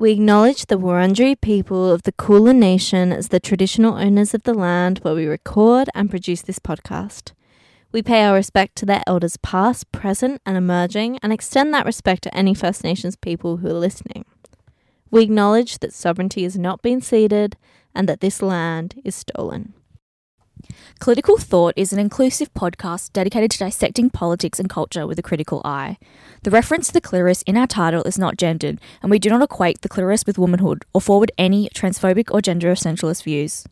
We acknowledge the Wurundjeri people of the Kulin Nation as the traditional owners of the land where we record and produce this podcast. We pay our respect to their elders past, present and emerging, and extend that respect to any First Nations people who are listening. We acknowledge that sovereignty has not been ceded and that this land is stolen. Political Thought is an inclusive podcast dedicated to dissecting politics and culture with a critical eye. The reference to the clitoris in our title is not gendered, and we do not equate the clitoris with womanhood or forward any transphobic or gender essentialist views.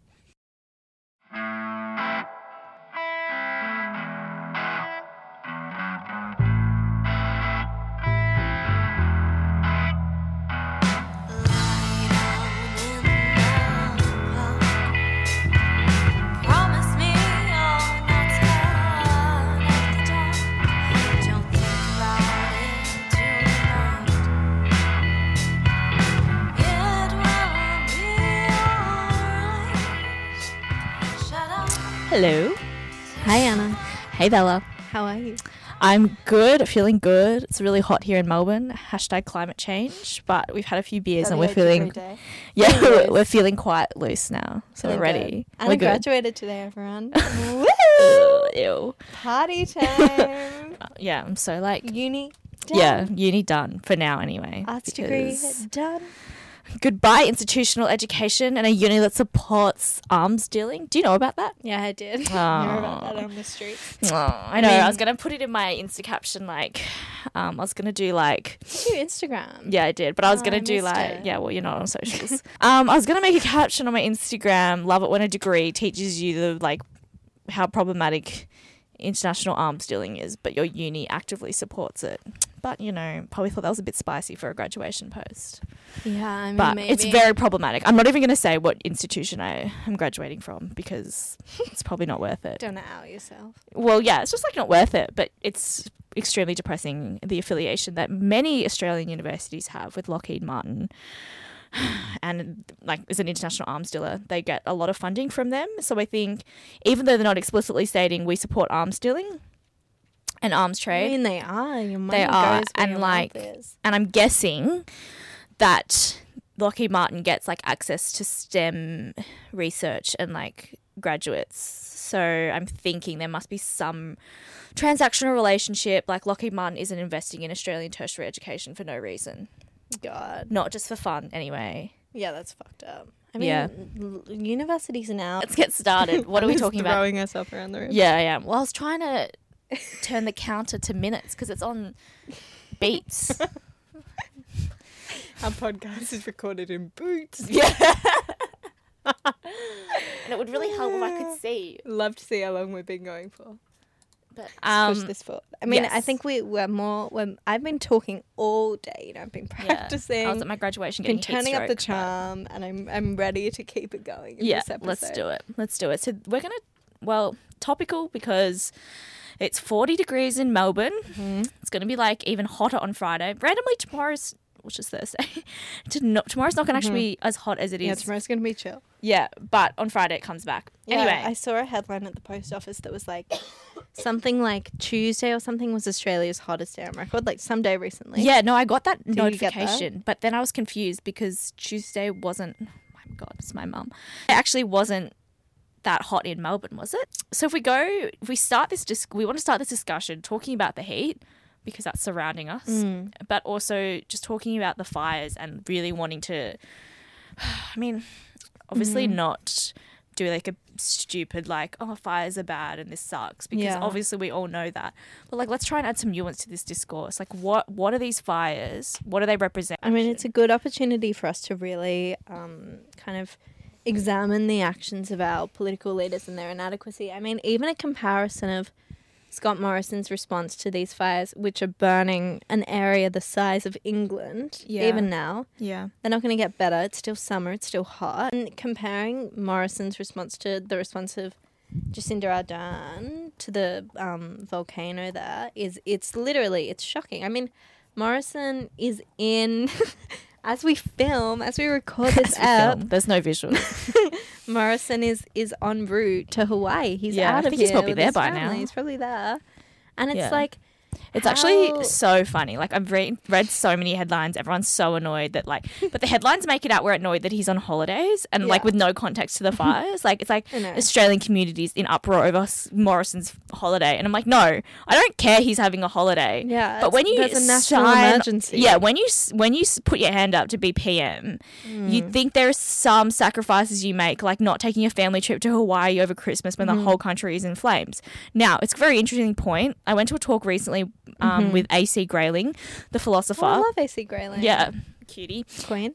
Hello. Hi, Anna. Hey, Bella. How are you? I'm good, feeling good. It's really hot here in Melbourne. # climate change, but we've had a few beers and we're feeling... Yeah, we're feeling quite loose now, so we're ready. Good. Anna graduated today, everyone. Woo! Ew. Party time. Yeah, I'm so like... Uni done. Yeah, uni done, for now anyway. Arts degree done. Goodbye institutional education and a uni that supports arms dealing. Do you know about that? Yeah, I did. Oh. I know about that on the street. Oh, I know. I was going to put it in my Insta caption, like, I was going to do, like... Your Instagram. Yeah, I did. But I was going to do, like... Yeah, well, you're not on socials. I was going to make a caption on my Instagram, love it when a degree teaches you, the like, how problematic international arms dealing is, but your uni actively supports it. But, you know, probably thought that was a bit spicy for a graduation post. Yeah, I mean, but maybe. It's very problematic. I'm not even going to say what institution I am graduating from because it's probably not worth it. Don't out yourself. Well, yeah, it's just like not worth it, but it's extremely depressing, the affiliation that many Australian universities have with Lockheed Martin. And like as an international arms dealer, they get a lot of funding from them. So I think even though they're not explicitly stating we support arms dealing, an arms trade. I mean, they are. Your money goes where your mouth is. And I'm guessing that Lockheed Martin gets like access to STEM research and like graduates. So I'm thinking there must be some transactional relationship. Like Lockheed Martin isn't investing in Australian tertiary education for no reason. God, not just for fun, anyway. Yeah, that's fucked up. I mean, yeah. Universities are now. Let's get started. What are we talking about? Throwing herself around the room. Yeah, yeah. Well, I was trying to turn the counter to minutes because it's on beats. Our podcast is recorded in boots. Yeah. And it would really help if I could see. Love to see how long we've been going for. But push this forward. I mean, yes. I think we're more. I've been talking all day. You know, I've been practicing. Yeah. I was at my graduation getting heat stroke. Been turning up the charm, and I'm ready to keep it going. Yeah, let's do it. Let's do it. So we're gonna topical because it's 40 degrees in Melbourne. Mm-hmm. It's gonna be like even hotter on Friday. Randomly tomorrow's, which is Thursday, tomorrow's not gonna actually be as hot as it is. Yeah, tomorrow's gonna be chill. Yeah, but on Friday it comes back. Yeah, anyway, I saw a headline at the post office that was like something like Tuesday or something was Australia's hottest day on record, like some day recently. Yeah, no, I got that notification, but then I was confused because Tuesday wasn't. My God, it's my mum. It actually wasn't that hot in Melbourne, was it? So we want to start this discussion talking about the heat because that's surrounding us, but also just talking about the fires and really wanting to. I mean. Obviously not do like a stupid like, oh, fires are bad and this sucks because obviously we all know that. But like, let's try and add some nuance to this discourse. Like what are these fires? What do they represent? I mean, it's a good opportunity for us to really kind of examine the actions of our political leaders and their inadequacy. I mean, even a comparison of Scott Morrison's response to these fires, which are burning an area the size of England, even now. Yeah. They're not going to get better. It's still summer. It's still hot. And comparing Morrison's response to the response of Jacinda Ardern to the volcano there, it's shocking. I mean, Morrison is in... As we record this app. There's no visual. Morrison is en route to Hawaii. He's out of here. I think he's probably there by now. He's probably there. And it's like, It's actually so funny. Like, I've read so many headlines. Everyone's so annoyed that, like, but the headlines make it out we're annoyed that he's on holidays and, like, with no context to the fires. Like, it's like Australian communities in uproar over Morrison's holiday. And I'm like, no, I don't care he's having a holiday. Yeah. But when you there's a national emergency. Yeah. When you put your hand up to be PM, you think there are some sacrifices you make, like not taking a family trip to Hawaii over Christmas when the whole country is in flames. Now, it's a very interesting point. I went to a talk recently with A.C. Grayling, the philosopher. Oh, I love A.C. Grayling. Yeah. Cutie. Queen.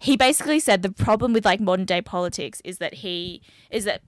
He basically said the problem with like modern day politics is that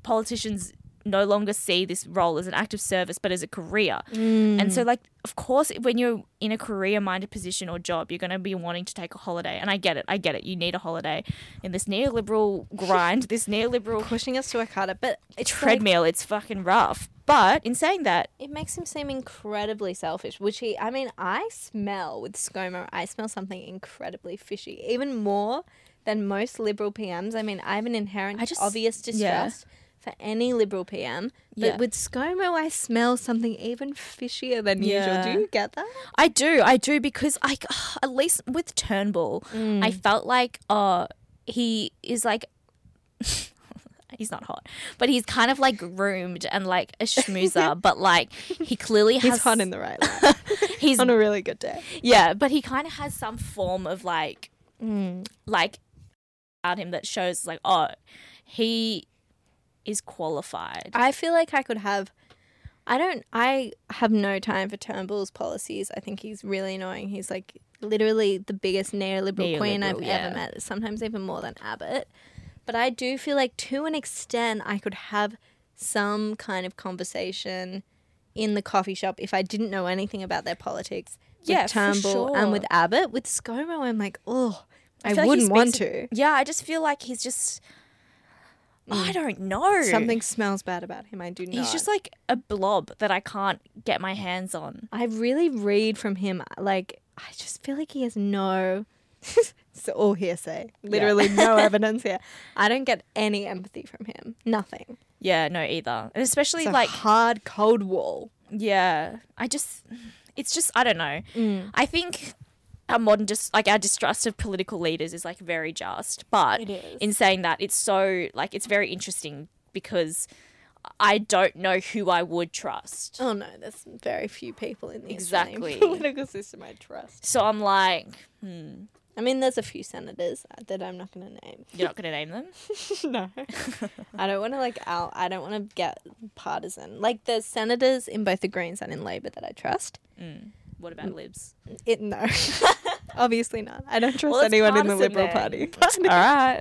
politicians no longer see this role as an act of service but as a career. And so like, of course, when you're in a career-minded position or job, you're going to be wanting to take a holiday. And I get it. You need a holiday in this neoliberal grind, this neoliberal... pushing us to work harder, but... it's treadmill, like, it's fucking rough. But in saying that... it makes him seem incredibly selfish, which I smell with ScoMo, I smell something incredibly fishy, even more than most liberal PMs. I mean, I have an inherent obvious distrust... yeah. for any liberal PM, but with ScoMo, I smell something even fishier than usual. Do you get that? I do, because at least with Turnbull, I felt like he is like, he's not hot, but he's kind of like groomed and like a schmoozer, but like he clearly has... he's hot in the right light. He's on a really good day. Yeah, but he kind of has some form of like, like about him that shows like, oh, he... is qualified. I feel like I have no time for Turnbull's policies. I think he's really annoying. He's like literally the biggest neoliberal queen I've ever met, sometimes even more than Abbott. But I do feel like to an extent I could have some kind of conversation in the coffee shop if I didn't know anything about their politics with Turnbull and with Abbott. With ScoMo, I'm like, oh, I wouldn't want to. Yeah, I just feel like he's just... I don't know. Something smells bad about him. I do not. He's just like a blob that I can't get my hands on. I really read from him. Like, I just feel like he has no... it's all hearsay. Literally no evidence here. I don't get any empathy from him. Nothing. Yeah, no either. And especially it's like... a hard, cold wall. Yeah. It's just... I don't know. I think... our distrust of political leaders is like very just, but in saying that, it's so like, it's very interesting because I don't know who I would trust. Oh no, there's very few people in the Australian political system I trust. So I'm like, I mean, there's a few senators that I'm not going to name. You're not going to name them? No. I don't want to get partisan. Like, there's senators in both the Greens and in Labor that I trust. What about Libs? No. Obviously not. I don't trust anyone in the Liberal Party. All right.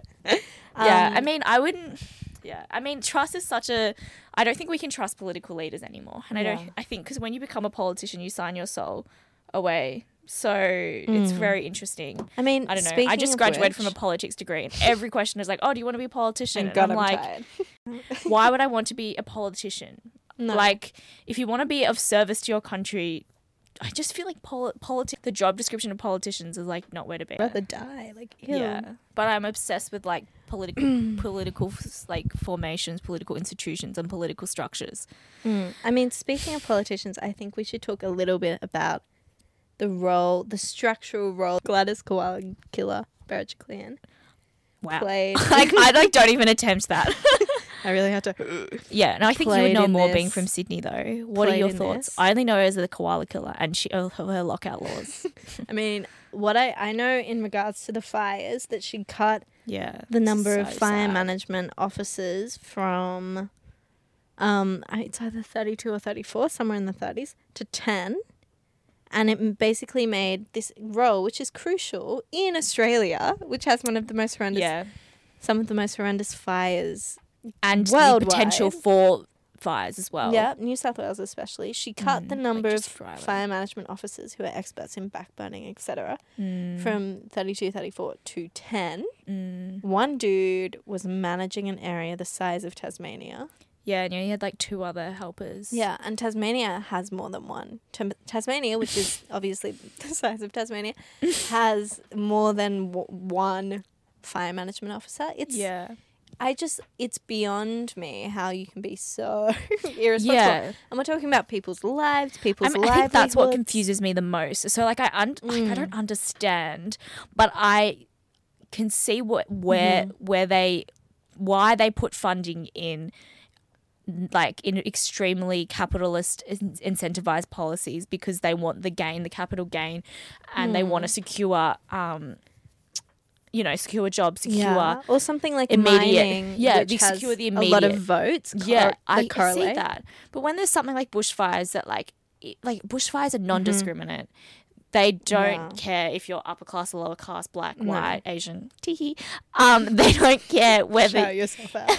Trust is such a... I don't think we can trust political leaders anymore. And I think because when you become a politician, you sign your soul away. So it's very interesting. I mean, I don't know. I just graduated from a politics degree and every question is like, oh, do you want to be a politician? And I'm like, why would I want to be a politician? No. Like, if you want to be of service to your country... I just feel like the job description of politicians is like not where to be. Rather die, like ew. Yeah. But I'm obsessed with like political like formations, political institutions, and political structures. I mean, speaking of politicians, I think we should talk a little bit about the structural role Gladys Berejiklian played. Like, I like don't even attempt that. I really had to. Yeah, no, I think you would know more being from Sydney, though. What are your thoughts? I only know her as the koala killer and her lockout laws. I mean, what I know in regards to the fires that she cut the number of fire management officers from, it's either 32 or 34, somewhere in the 30s, to 10. And it basically made this role, which is crucial in Australia, which has some of the most horrendous fires and worldwide. The potential for fires as well. Yeah, New South Wales especially. She cut the number of fire management officers who are experts in backburning, etc., from 32, 34 to 10. One dude was managing an area the size of Tasmania. Yeah, and he had like two other helpers. Yeah, and Tasmania has more than one. Tasmania, which is obviously the size of Tasmania, has more than one fire management officer. It's... yeah. It's beyond me how you can be so irresponsible. Yeah. And we're talking about people's lives, I think that's what confuses me the most. So, like, I don't understand, but I can see why they put funding in, like, in extremely capitalist incentivized policies, because they want the capital gain, and they want to secure, secure jobs, or something like immediate mining, which has secure the immediate. A lot of votes. I see that. But when there's something like bushfires that like bushfires are non-discriminate. They don't care if you're upper class or lower class, black, white, Asian, they don't care whether... Show yourself out.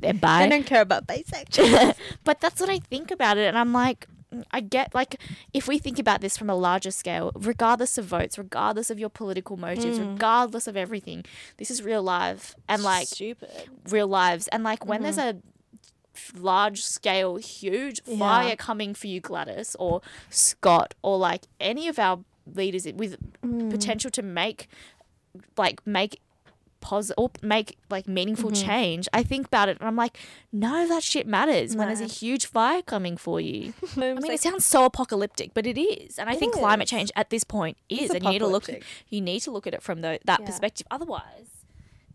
They're bi. They don't care about bisexuals. But that's what I think about it. And I'm like, I get, like, if we think about this from a larger scale, regardless of votes, regardless of your political motives, regardless of everything, this is real life. And, like... Stupid. Real lives. And, like, when there's a... large scale, huge fire coming for you, Gladys or Scott, or like any of our leaders with potential to make meaningful change. I think about it and I'm like, no, that shit matters when there's a huge fire coming for you. I mean, it sounds so apocalyptic, but it is, and I think climate change at this point is, and you need to look at it from that perspective. Otherwise,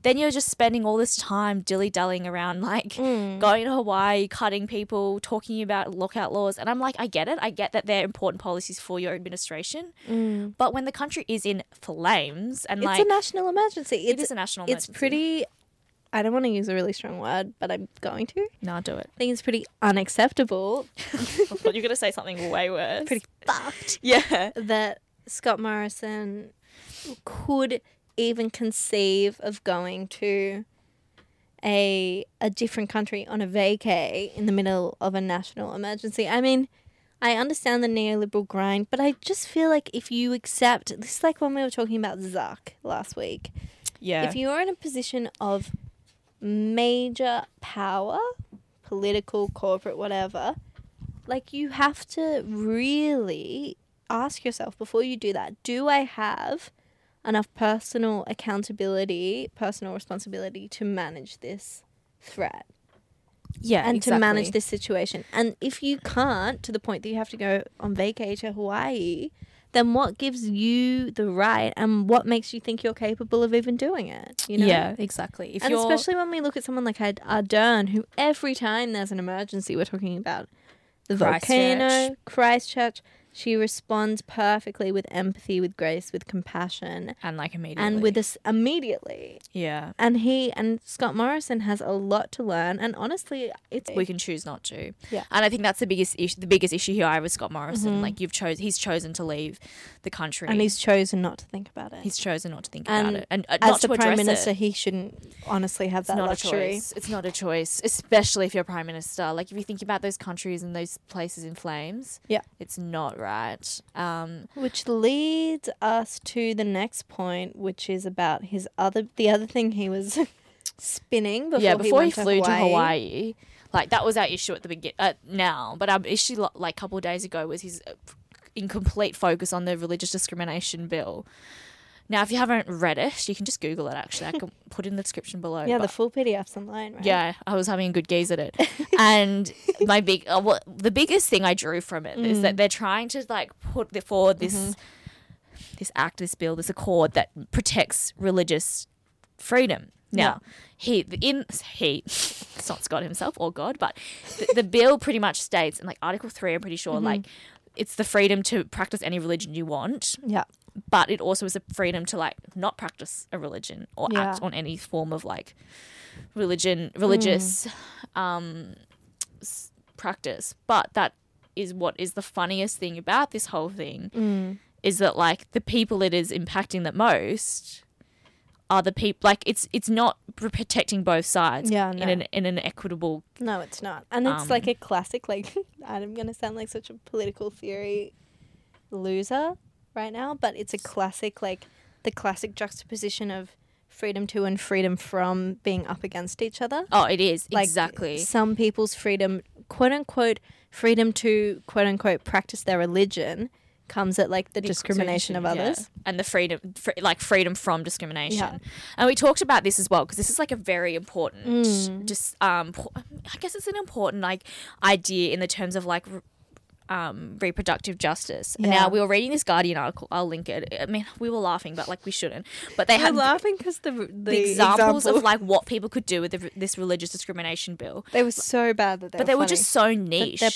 then you're just spending all this time dilly-dallying around, like going to Hawaii, cutting people, talking about lockout laws. And I'm like, I get it. I get that they're important policies for your administration. But when the country is in flames and it's a national emergency. It is a national emergency. It's pretty, I don't want to use a really strong word, but I'm going to. No, do it. I think it's pretty unacceptable. I thought you were going to say something way worse. Pretty fucked. Yeah. That Scott Morrison could... even conceive of going to a different country on a vacay in the middle of a national emergency. I mean, I understand the neoliberal grind, but I just feel like if you accept... This is like when we were talking about Zuck last week. Yeah. If you're in a position of major power, political, corporate, whatever, like you have to really ask yourself before you do that, do I have... enough personal accountability, personal responsibility to manage this threat. Yeah, and exactly. to manage this situation. And if you can't, to the point that you have to go on vacay to Hawaii, then what gives you the right and what makes you think you're capable of even doing it? You know? Yeah, exactly. And especially when we look at someone like Ardern, who every time there's an emergency, we're talking about the volcano, Christchurch. She responds perfectly with empathy, with grace, with compassion. And like immediately. And with us immediately. Yeah. And Scott Morrison has a lot to learn. And honestly, we can choose not to. Yeah. And I think that's the biggest issue here I have with Scott Morrison. Like he's chosen to leave the country. And he's chosen not to think about it. And as the Prime Minister, he shouldn't honestly have that luxury. It's not a choice, especially if you're Prime Minister. Like if you think about those countries and those places in flames. Yeah. It's not right. Which leads us to the next point, which is about the other thing he was spinning before he flew to Hawaii. Like that was our issue at the beginning. But our issue like a couple of days ago was his incomplete focus on the religious discrimination bill. Now, if you haven't read it, you can just Google it, actually. I can put it in the description below. Yeah, the full PDF's online, right? Yeah, I was having a good gaze at it. And the biggest thing I drew from it is that they're trying to, like, put forward this accord that protects religious freedom. Now, it's not Scott himself or God, but the bill pretty much states, and, like, Article 3, I'm pretty sure, like, it's the freedom to practice any religion you want. Yeah. But it also is a freedom to, like, not practice a religion or act on any form of, like, religious practice. But that is what is the funniest thing about this whole thing is that, like, the people it is impacting the most are the people – like, it's not protecting both sides in an equitable – No, it's not. And it's, like, a classic, like – I'm going to sound like such a political theory loser – right now, but it's a classic, like the classic juxtaposition of freedom to and freedom from being up against each other. Oh, it is. Like, exactly. Some people's freedom, quote unquote, practice their religion comes at like the discrimination of others and the freedom from discrimination. Yeah. And we talked about this as well because this is like a very important, I guess it's an important like idea in the terms of like reproductive justice. Yeah. And now we were reading this Guardian article. I'll link it. I mean, we were laughing, but like we shouldn't. But they had laughing because the examples of like what people could do with this religious discrimination bill. They were so bad that they were just so niche. But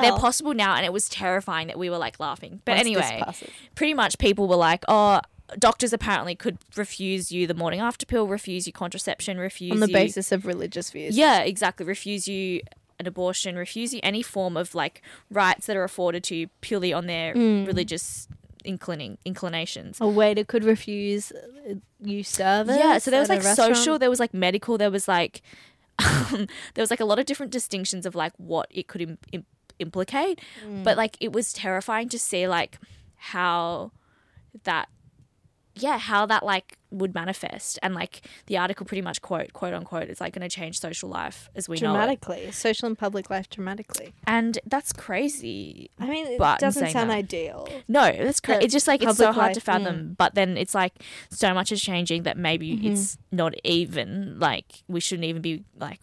they're possible now. And it was terrifying that we were like laughing. But anyway, pretty much people were like, oh, doctors apparently could refuse you the morning after pill, refuse you contraception, refuse you on the basis of religious views. Yeah, exactly. Refuse you an abortion, refusing any form of like rights that are afforded to you purely on their religious inclinations. A waiter could refuse you service. Yeah, so there was like social, there was like medical, there was like there was like a lot of different distinctions of like what it could implicate. But like it was terrifying to see like how that like would manifest. And like the article pretty much quote unquote it's like going to change social life as we know it. Dramatically. Social and public life dramatically. And that's crazy. I mean, it doesn't sound ideal. No, that's crazy. It's just like it's so hard to fathom. But then it's like so much is changing that maybe it's not even like we shouldn't even be like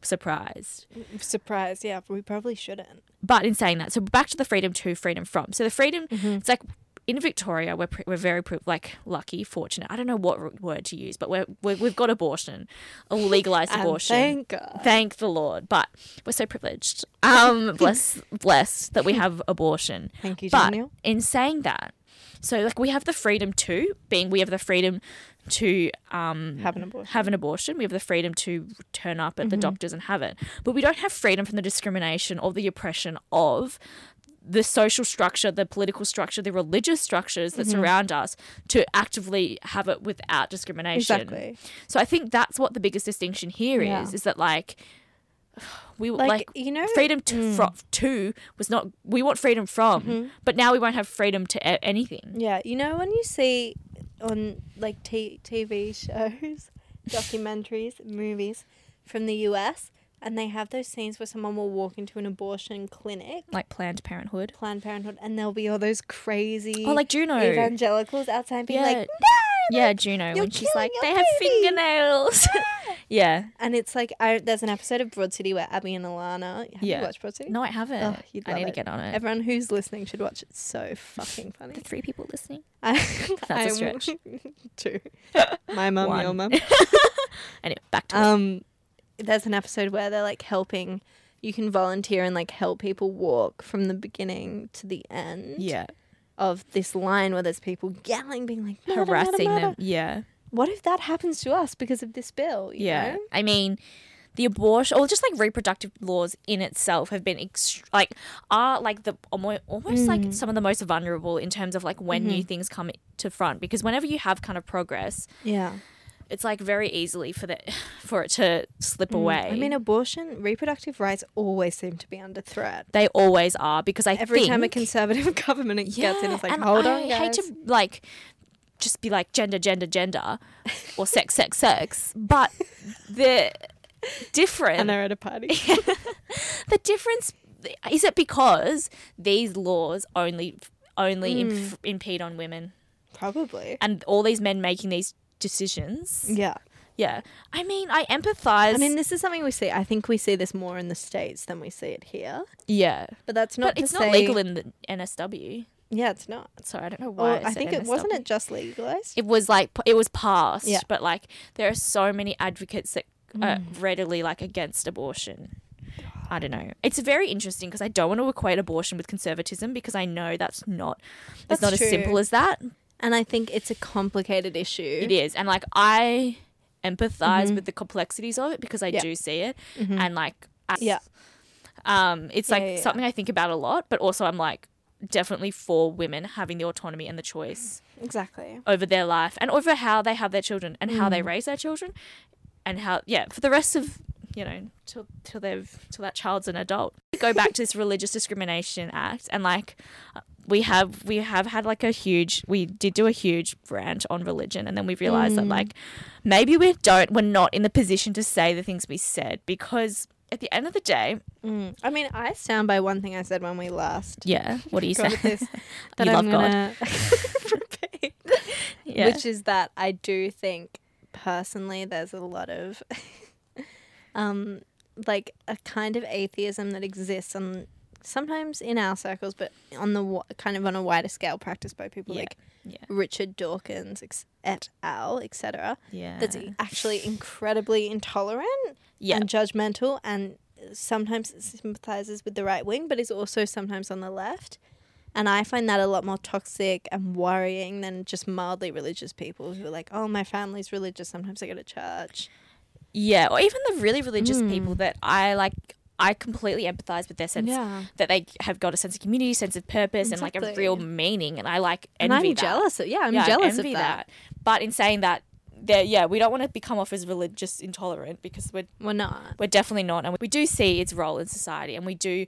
surprised. Surprised, yeah. We probably shouldn't. But in saying that, so back to the freedom to, freedom from. So the freedom, it's like in Victoria, we're very like lucky, fortunate. I don't know what word to use, but we've got abortion, a legalized abortion. Thank God. Thank the Lord. But we're so privileged. Blessed that we have abortion. Thank you, Daniel. But in saying that, so like we have the freedom to have an abortion. We have the freedom to turn up at the doctors and have it, but we don't have freedom from the discrimination or the oppression of the social structure, the political structure, the religious structures that surround us to actively have it without discrimination. Exactly. So I think that's what the biggest distinction here is that like we like you know, freedom to, to was not, we want freedom from, but now we won't have freedom to anything. Yeah. You know, when you see on like TV shows, documentaries, movies from the US, and they have those scenes where someone will walk into an abortion clinic. Like Planned Parenthood. And there'll be all those crazy like Juno. Evangelicals outside being like, no! Yeah, Juno. When she's like, they have fingernails. Yeah. And it's like, there's an episode of Broad City where Abby and Alana. Have you watched Broad City? No, I haven't. Oh, I need to get on it. Everyone who's listening should watch it. It's so fucking funny. The three people listening. That's a stretch. Two. My mum, your mum. Anyway, back to it. There's an episode where they're like helping, you can volunteer and like help people walk from the beginning to the end of this line where there's people yelling, being like harassing them. Yeah. What if that happens to us because of this bill? You know? I mean, the abortion or just like reproductive laws in itself have been like some of the most vulnerable in terms of like when new things come to front, because whenever you have kind of progress. Yeah. It's like very easily for it to slip away. I mean, abortion, reproductive rights always seem to be under threat. They always are, because every time a conservative government gets in, it's like, hold on, guys. I hate to like just be like gender or sex, but the difference. And they're at a party. The difference is it because these laws only impede on women, probably, and all these men making these decisions. Yeah. I mean, I empathize. I mean, this is something we see. I think we see this more in the States than we see it here. Yeah. But that's not. But it's not legal in the NSW. Yeah, it's not. Sorry, I don't know why. I think it wasn't it just legalized. It was like it was passed, but like there are so many advocates that are readily like against abortion. I don't know. It's very interesting because I don't want to equate abortion with conservatism because I know that's not true. As simple as that. And I think it's a complicated issue. It is. And, like, I empathize with the complexities of it because I do see it. Mm-hmm. And, like, it's, like, something I think about a lot. But also I'm, like, definitely for women having the autonomy and the choice. Exactly. Over their life and over how they have their children and how they raise their children. And how, for the rest of, you know, till that child's an adult. Go back to this Religious Discrimination Act and, like, we have had like we did a huge rant on religion, and then we realized that like maybe we're not in the position to say the things we said because at the end of the day... I mean, I stand by one thing I said when we last... Yeah, what do you say? That you love God. Repeat, yeah. Which is that I do think, personally, there's a lot of... like a kind of atheism that exists on sometimes in our circles, but on the kind of on a wider scale, practiced by people Richard Dawkins et al., etc. Yeah, that's actually incredibly intolerant and judgmental, and sometimes sympathizes with the right wing, but is also sometimes on the left. And I find that a lot more toxic and worrying than just mildly religious people who are like, "Oh, my family's religious. Sometimes I go to church." Yeah, or even the really religious people that I completely empathize with their sense that they have got a sense of community, sense of purpose, and like a real meaning. And I envy that. I'm jealous of that. But in saying that, we don't want to come off as religious intolerant because we're not. We're definitely not. And we do see its role in society, and we do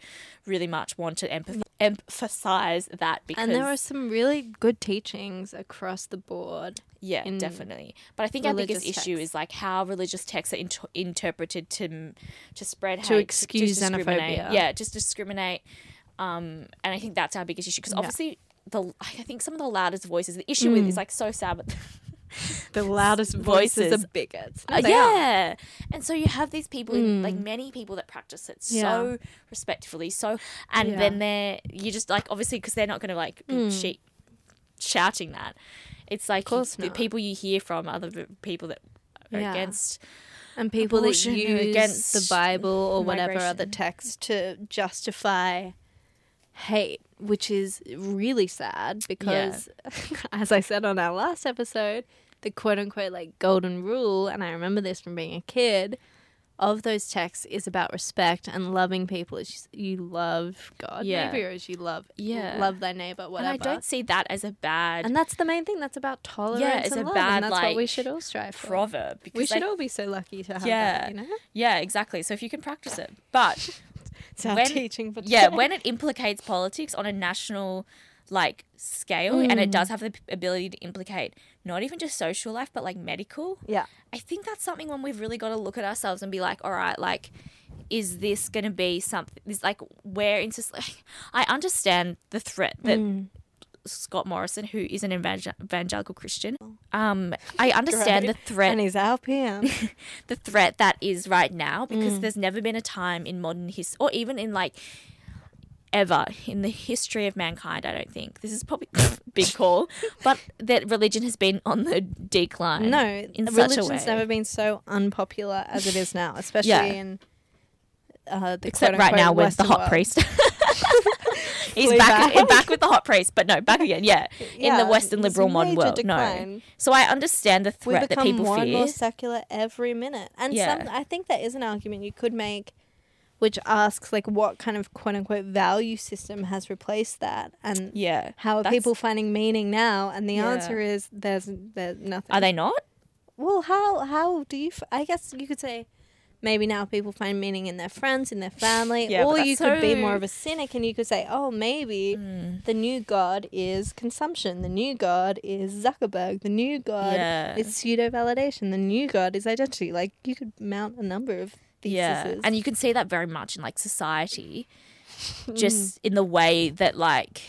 really much want to emphasize that. Because and there are some really good teachings across the board. Yeah, definitely. But I think our biggest issue is like how religious texts are interpreted to spread hate, to excuse xenophobia. Yeah, just discriminate. And I think that's our biggest issue because obviously I think some of the loudest voices the issue with is like so sad, but the loudest voices are bigots. No, they are. And so you have these people, like many people that practice it so respectfully. So and then you just like obviously because they're not going to like be shouting that. It's like the people you hear from are the people that are against and people that use the Bible or whatever other text to justify hate, which is really sad because, as I said on our last episode, the quote-unquote like golden rule, and I remember this from being a kid, of those texts is about respect and loving people as you love God, maybe, or as you love thy neighbour, whatever. And I don't see that as a bad... And that's the main thing. That's about tolerance and love, and that's what we should all strive for. We should all be so lucky to have that, you know? Yeah, exactly. So if you can practice it. But... it's our teaching for today. Yeah, when it implicates politics on a national... like scale and it does have the ability to implicate not even just social life but like medical. Yeah. I think that's something when we've really got to look at ourselves and be like, all right, like is this going to be something is like where in society I understand the threat that Scott Morrison, who is an evangelical Christian, I understand the threat, and he's our PM. The threat that is right now because there's never been a time in modern history or even in like ever in the history of mankind, I don't think. This is probably a big call, but that religion has been on the decline. No, in such a way. Religion's never been so unpopular as it is now, especially in the except right now with the hot priest. He's back with the hot priest, but no, back again, in the Western liberal modern world, decline. No. So I understand the threat that people fear. We become more and more secular every minute. And I think that is an argument you could make which asks, like, what kind of quote-unquote value system has replaced that and how are people finding meaning now? And the answer is there's nothing. Are they not? Well, how do you I guess you could say maybe now people find meaning in their friends, in their family, or you could be more of a cynic and you could say, oh, maybe the new god is consumption. The new god is Zuckerberg. The new god is pseudo-validation. The new god is identity. Like, you could mount a number of theses. And you can see that very much in like society, just in the way that like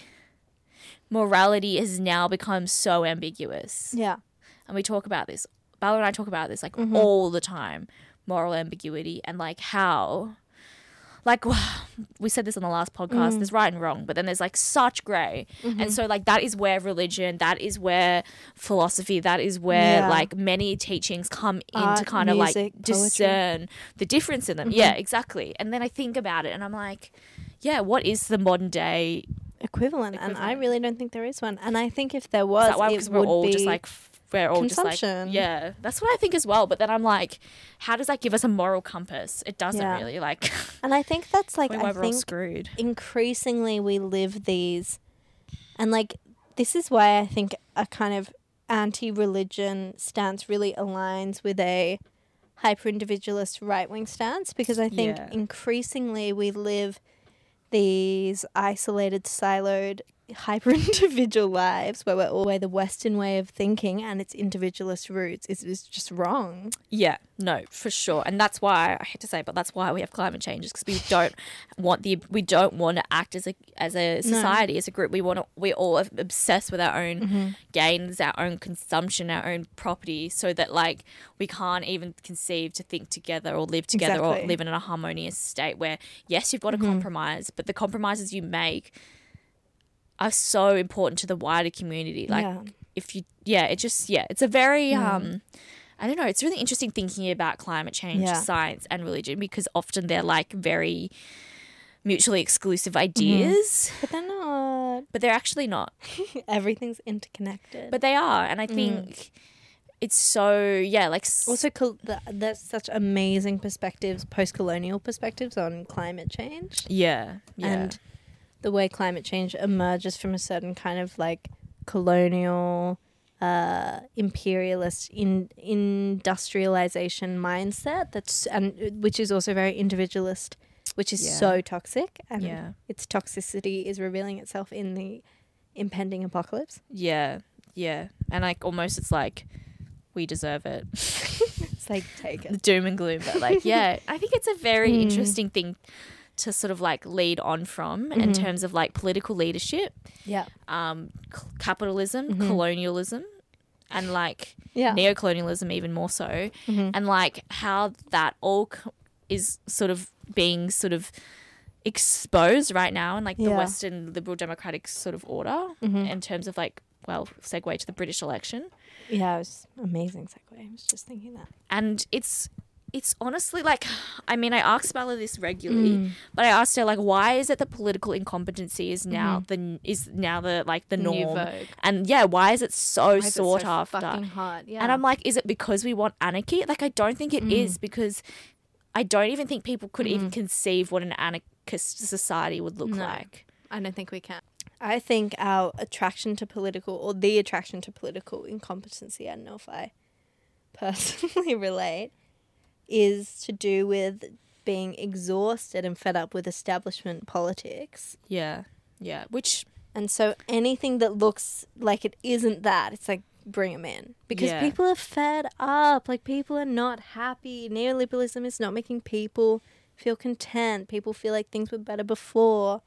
morality has now become so ambiguous. Yeah. And we talk about this, Bella and I talk about this like all the time, moral ambiguity and like how, like we said this on the last podcast, there's right and wrong, but then there's like such grey. And so like that is where religion, that is where philosophy, that is where like many teachings come in to kind of like discern the difference in them. Yeah, exactly. And then I think about it and I'm like, what is the modern day equivalent? And I really don't think there is one. And I think if there was, is that why? Because we're all just like consumption. That's what I think as well. But then I'm like, how does that give us a moral compass? It doesn't really like. And I think that's like, I think screwed. Increasingly we live these, and like this is why I think a kind of anti-religion stance really aligns with a hyper-individualist right-wing stance, because I think increasingly we live these isolated, siloed hyper-individual lives where we're all where the Western way of thinking and its individualist roots is just wrong. Yeah, no, for sure. And that's why, I hate to say it, but that's why we have climate change, because we don't want the we don't want to act as a society, no. as a group. We're all obsessed with our own mm-hmm. gains, our own consumption, our own property, so that like we can't even conceive to think together or live together exactly. or live in a harmonious state where, yes, you've got to mm-hmm. compromise, but the compromises you make are so important to the wider community. Like yeah. if you, yeah, it just, yeah, it's a very, I don't know, it's really interesting thinking about climate change, yeah. science and religion, because often they're like very mutually exclusive ideas. Mm-hmm. But they're not. But they're actually not. Everything's interconnected. But they are. And I think it's so, yeah, like. Also, there's such amazing perspectives, post-colonial perspectives on climate change. Yeah. Yeah. And the way climate change emerges from a certain kind of like colonial, imperialist industrialization mindset which is also very individualist, which is yeah. so toxic, and yeah. its toxicity is revealing itself in the impending apocalypse. Yeah, yeah, and like almost it's like we deserve it. It's like take it, the doom and gloom, but like yeah, I think it's a very interesting thing to sort of like lead on from mm-hmm. in terms of like political leadership, yeah, capitalism, mm-hmm. colonialism, and like yeah. neocolonialism even more so, mm-hmm. and like how that all is sort of being sort of exposed right now in like yeah. the Western liberal democratic sort of order mm-hmm. in terms of like, well, segue to the British election. Yeah, it was an amazing segue. I was just thinking that, and it's honestly like, I mean, I ask Bella this regularly, but I asked her like, why is it that political incompetency is now the like the norm, and yeah, why is it so sought after? Fucking hot, yeah. And I'm like, is it because we want anarchy? Like, I don't think it is, because I don't even think people could even conceive what an anarchist society would look like. I don't think we can. I think our attraction to political, or the attraction to political incompetency, I don't know if I personally relate, is to do with being exhausted and fed up with establishment politics. Yeah, yeah. And so anything that looks like it isn't that, it's like, bring them in. Because yeah. people are fed up. Like, people are not happy. Neoliberalism is not making people feel content. People feel like things were better before.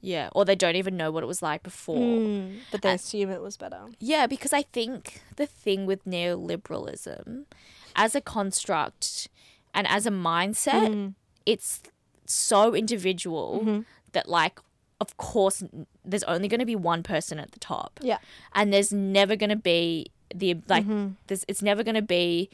Yeah, or they don't even know what it was like before. But they assume it was better. Yeah, because I think the thing with neoliberalism as a construct and as a mindset, it's so individual that, like, of course, there's only going to be one person at the top. Yeah. And there's never going to be it's never going to be,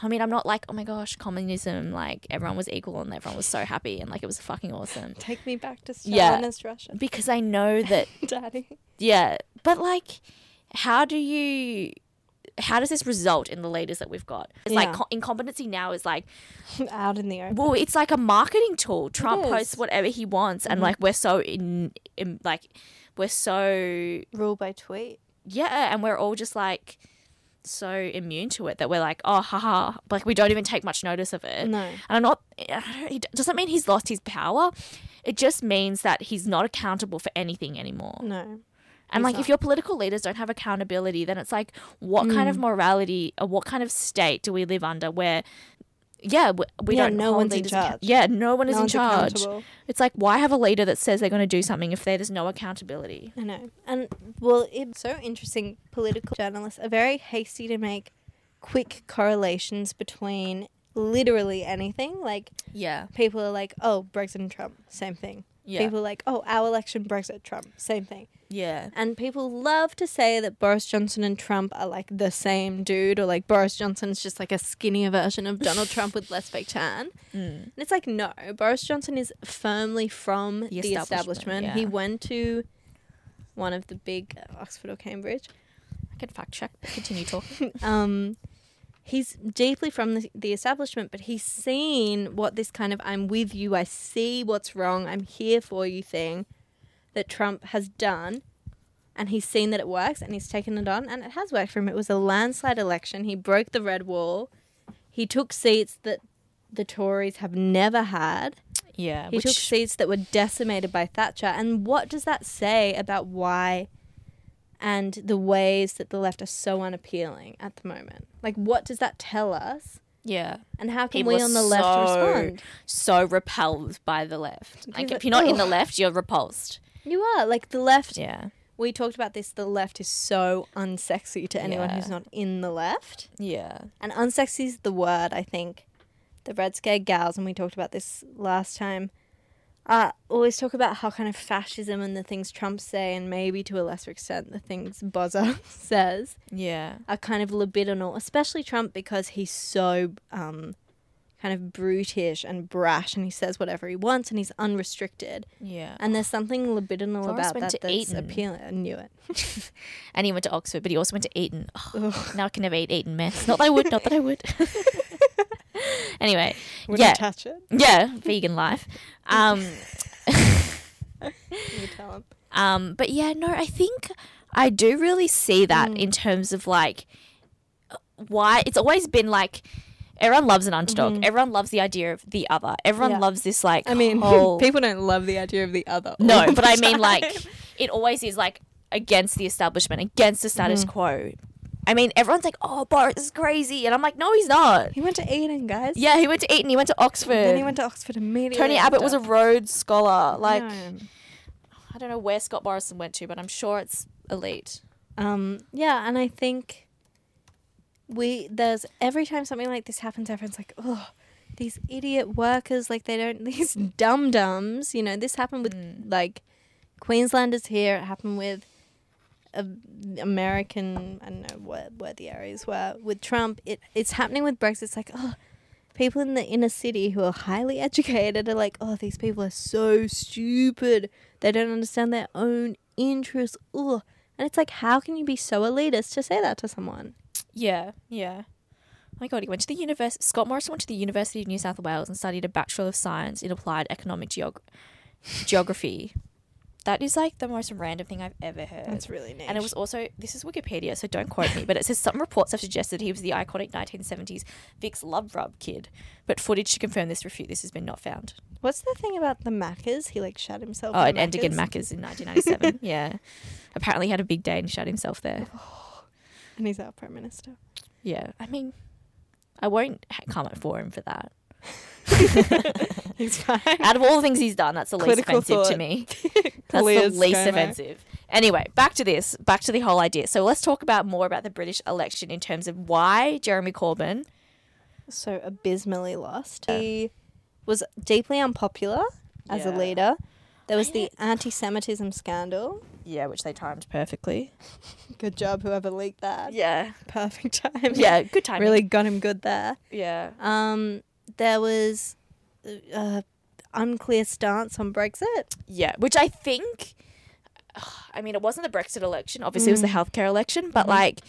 I mean, I'm not like, oh my gosh, communism, like everyone was equal and everyone was so happy and like it was fucking awesome. Take me back to Stalinist Russia. Because I know that. Daddy. Yeah. But like, how does this result in the leaders that we've got? It's like incompetency now is like out in the open. Well, it's like a marketing tool. Trump posts whatever he wants, and like we're so we're so rule by tweet. Yeah, and we're all just like so immune to it that we're like, oh, haha, like we don't even take much notice of it. No, and it doesn't mean he's lost his power. It just means that he's not accountable for anything anymore. No. And, like, if your political leaders don't have accountability, then it's like, what kind of morality or what kind of state do we live under where, yeah, we don't know. No one's in charge. Yeah, no one is in charge. It's like, why have a leader that says they're going to do something if there's no accountability? I know. And, well, it's so interesting. Political journalists are very hasty to make quick correlations between literally anything. Like, yeah, people are like, oh, Brexit and Trump, same thing. Yeah. People are like, oh, our election, Brexit, Trump, same thing. Yeah. And people love to say that Boris Johnson and Trump are like the same dude, or like Boris Johnson's just like a skinnier version of Donald Trump with less fake tan. And it's like, no, Boris Johnson is firmly from the establishment. Yeah. He went to one of the big Oxford or Cambridge. I can fact check. Continue talking. He's deeply from the establishment, but he's seen what this kind of I'm with you, I see what's wrong, I'm here for you thing that Trump has done, and he's seen that it works and he's taken it on, and it has worked for him. It was a landslide election. He broke the red wall. He took seats that the Tories have never had. Yeah. He took seats that were decimated by Thatcher. And what does that say about why and the ways that the left are so unappealing at the moment? Like, what does that tell us? Yeah. And how can people we on the left respond? So repelled by the left. Like, if you're not in the left, you're repulsed. You are. Like, the left. Yeah. We talked about this. The left is so unsexy to anyone who's not in the left. Yeah. And unsexy is the word, I think. The Red Scare gals, and we talked about this last time, always talk about how kind of fascism and the things Trump say, and maybe to a lesser extent the things Bozza says, are kind of libidinal, especially Trump, because he's so kind of brutish and brash, and he says whatever he wants, and he's unrestricted. Yeah. And there's something libidinal about that that's appealing. I knew it. And he went to Oxford, but he also went to Eton. Oh, now I can never eat Eton mess. Not that I would. Anyway, wouldn't touch it. Yeah, vegan life. You tell him. But yeah, no, I think I do really see that in terms of like why it's always been like everyone loves an underdog. Mm-hmm. Everyone loves the idea of the other. Everyone loves this like. I mean, whole... people don't love the idea of the other. No, but I mean like it always is like against the establishment, against the status quo. I mean, everyone's like, oh, Boris is crazy. And I'm like, no, he's not. He went to Eton, guys. Yeah, he went to Eton. He went to Oxford. And then he went to Oxford immediately. Tony Abbott was a Rhodes Scholar. Like, I don't know where Scott Morrison went to, but I'm sure it's elite. Yeah, and I think there's every time something like this happens, everyone's like, oh, these idiot workers, like these dum-dums. You know, this happened with, like, Queenslanders here. It happened with American, I don't know where the areas were with Trump. It's happening with Brexit. It's like, oh, people in the inner city who are highly educated are like, oh, these people are so stupid. They don't understand their own interests. Oh, and it's like, how can you be so elitist to say that to someone? Yeah, yeah. Oh my God, he went to the university. Scott Morrison went to the University of New South Wales and studied a Bachelor of Science in Applied Economic Geography. That is, like, the most random thing I've ever heard. That's really niche. And it was also, this is Wikipedia, so don't quote me, but it says some reports have suggested he was the iconic 1970s Vic's Love Rub kid, but footage to confirm this refute, this has been not found. What's the thing about the Maccas? He, like, shut himself. Oh, at Endigan Maccas in 1997, yeah. Apparently he had a big day and shut himself there. Oh, and he's our Prime Minister. Yeah. I mean, I won't come up for him for that. He's fine. Out of all the things he's done, that's the least offensive to me. That's the least offensive. Anyway, back to the whole idea. So let's talk about more about the British election in terms of why Jeremy Corbyn so abysmally lost. He was deeply unpopular as a leader. There was the anti-Semitism scandal. Yeah, which they timed perfectly. Good job, whoever leaked that. Yeah. Perfect timing. Yeah, good timing. Really got him good there. Yeah. There was an unclear stance on Brexit. Yeah, which I think, I mean, it wasn't the Brexit election. Obviously, it was the healthcare election. But, like,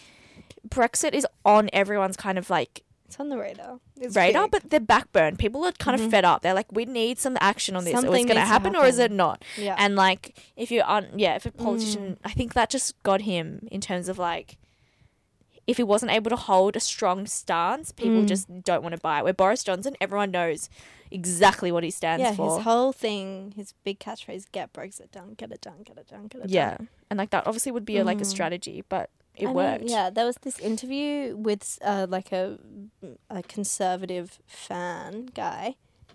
Brexit is on everyone's kind of, like... It's on the radar. It's radar, but they're backburned. People are kind of fed up. They're like, we need some action on this. Something or it's going to happen or is it not? Yeah. And, like, if you're... if a politician... I think that just got him in terms of, like... If he wasn't able to hold a strong stance, people just don't want to buy it. Where Boris Johnson, everyone knows exactly what he stands for. Yeah, his whole thing, his big catchphrase, get Brexit done, get it done, get it done, get it done. Yeah, and like that obviously would be like a strategy, but it worked. Mean, yeah, there was this interview with like a conservative fan guy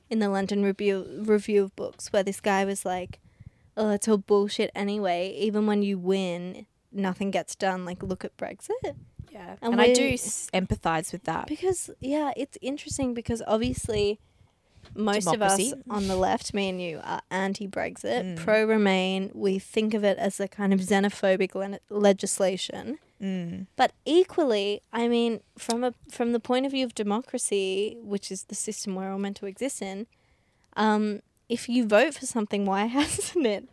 in the London Review of Books where this guy was like, oh, it's all bullshit anyway. Even when you win, nothing gets done. Like, look at Brexit. Yeah, and I do empathise with that. Because, yeah, it's interesting because obviously most democracy. Of us on the left, me and you, are anti-Brexit, pro-Remain. We think of it as a kind of xenophobic legislation. Mm. But equally, I mean, from the point of view of democracy, which is the system we're all meant to exist in, if you vote for something, why hasn't it?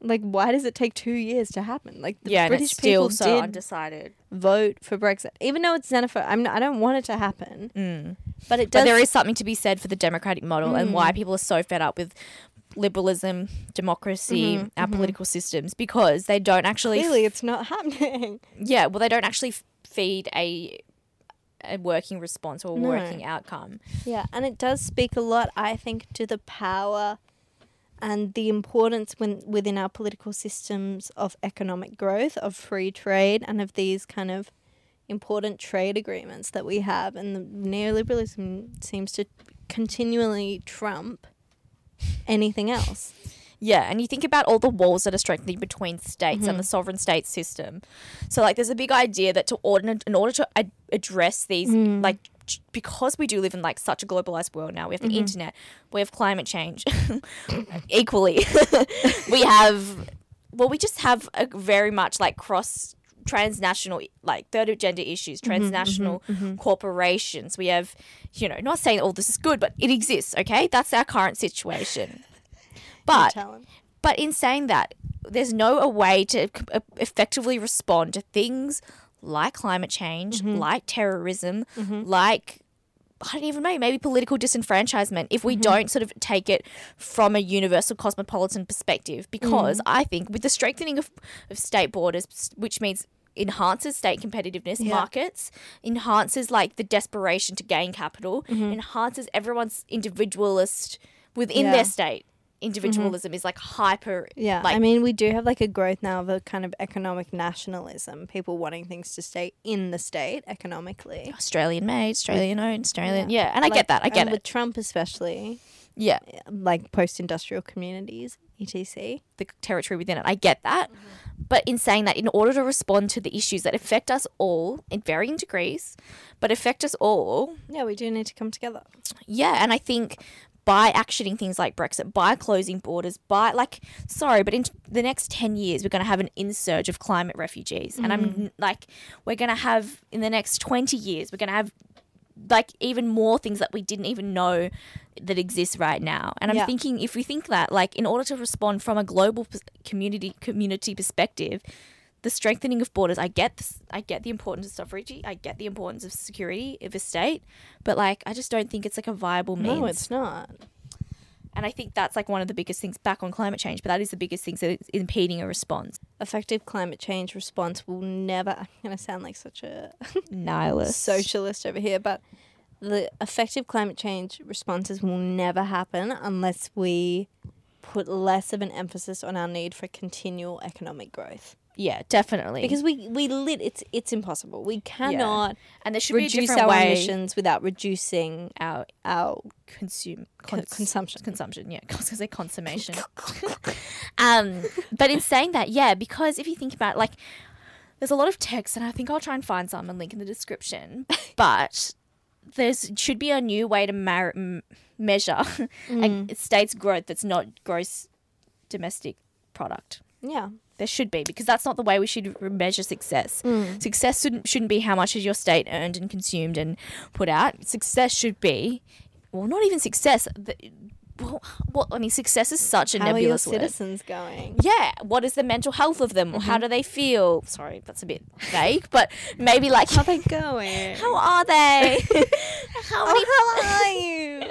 Like, why does it take 2 years to happen? Like, the British people still so undecided. Vote for Brexit, even though it's xenophobic. I don't want it to happen, but it does. But there is something to be said for the democratic model and why people are so fed up with liberalism, democracy, our political systems because they don't actually. Really, it's not happening. Yeah, well, they don't actually feed a a working response or a working outcome. Yeah, and it does speak a lot, I think, to the power and the importance within our political systems of economic growth, of free trade, and of these kind of important trade agreements that we have. And the neoliberalism seems to continually trump anything else. Yeah, and you think about all the walls that are strengthening between states and the sovereign state system. So, like, there's a big idea that in order to address these, like, because we do live in, like, such a globalised world now, we have the internet, we have climate change equally. We just have a very much, like, transnational, like, third gender issues, transnational corporations. We have, you know, not saying all this is good, but it exists, okay? That's our current situation. But in saying that, there's no a way to effectively respond to things like climate change, like terrorism, like, I don't even know, maybe political disenfranchisement if we don't sort of take it from a universal cosmopolitan perspective. Because I think with the strengthening of state borders, which means enhances state competitiveness, markets, enhances, like, the desperation to gain capital, enhances everyone's individualist within their state. Individualism is, like, hyper. Yeah, like, I mean, we do have, like, a growth now of a kind of economic nationalism, people wanting things to stay in the state economically. Australian made, Australian owned, Australian. Yeah, and like, I get that. I get it. With Trump especially. Yeah. Like, post-industrial communities, etc. The territory within it. I get that. But in saying that, in order to respond to the issues that affect us all in varying degrees, but affect us all. Yeah, we do need to come together. Yeah, and I think by actioning things like Brexit, by closing borders, by, like, sorry, but in the next 10 years, we're going to have an insurge of climate refugees. And I'm, like, we're going to have, in the next 20 years, we're going to have, like, even more things that we didn't even know that exist right now. And I'm thinking, if we think that, like, in order to respond from a global community perspective, the strengthening of borders, I get the importance of sovereignty, I get the importance of security of a state, but, like, I just don't think it's, like, a viable means. No, it's not. And I think that's, like, one of the biggest things back on climate change, but that is the biggest thing that is impeding a response. Effective climate change response will never, I'm going to sound like such a nihilist socialist over here, but the effective climate change responses will never happen unless we put less of an emphasis on our need for continual economic growth. Yeah, definitely. Because it's impossible. We cannot and there should reduce be a different our way emissions without reducing our consumption. Consumption, yeah. I was going to say consummation. But in saying that, yeah, because if you think about, like, there's a lot of text, and I think I'll try and find some and link in the description, but there should be a new way to measure a state's growth that's not gross domestic product. Yeah. There should be, because that's not the way we should measure success. Success shouldn't be how much has your state earned and consumed and put out. Success should be, well, not even success. Success is such a nebulous word. How are your citizens going? Yeah. What is the mental health of them? How do they feel? Sorry, that's a bit vague, but maybe, like, how are they going? How are they? How are you?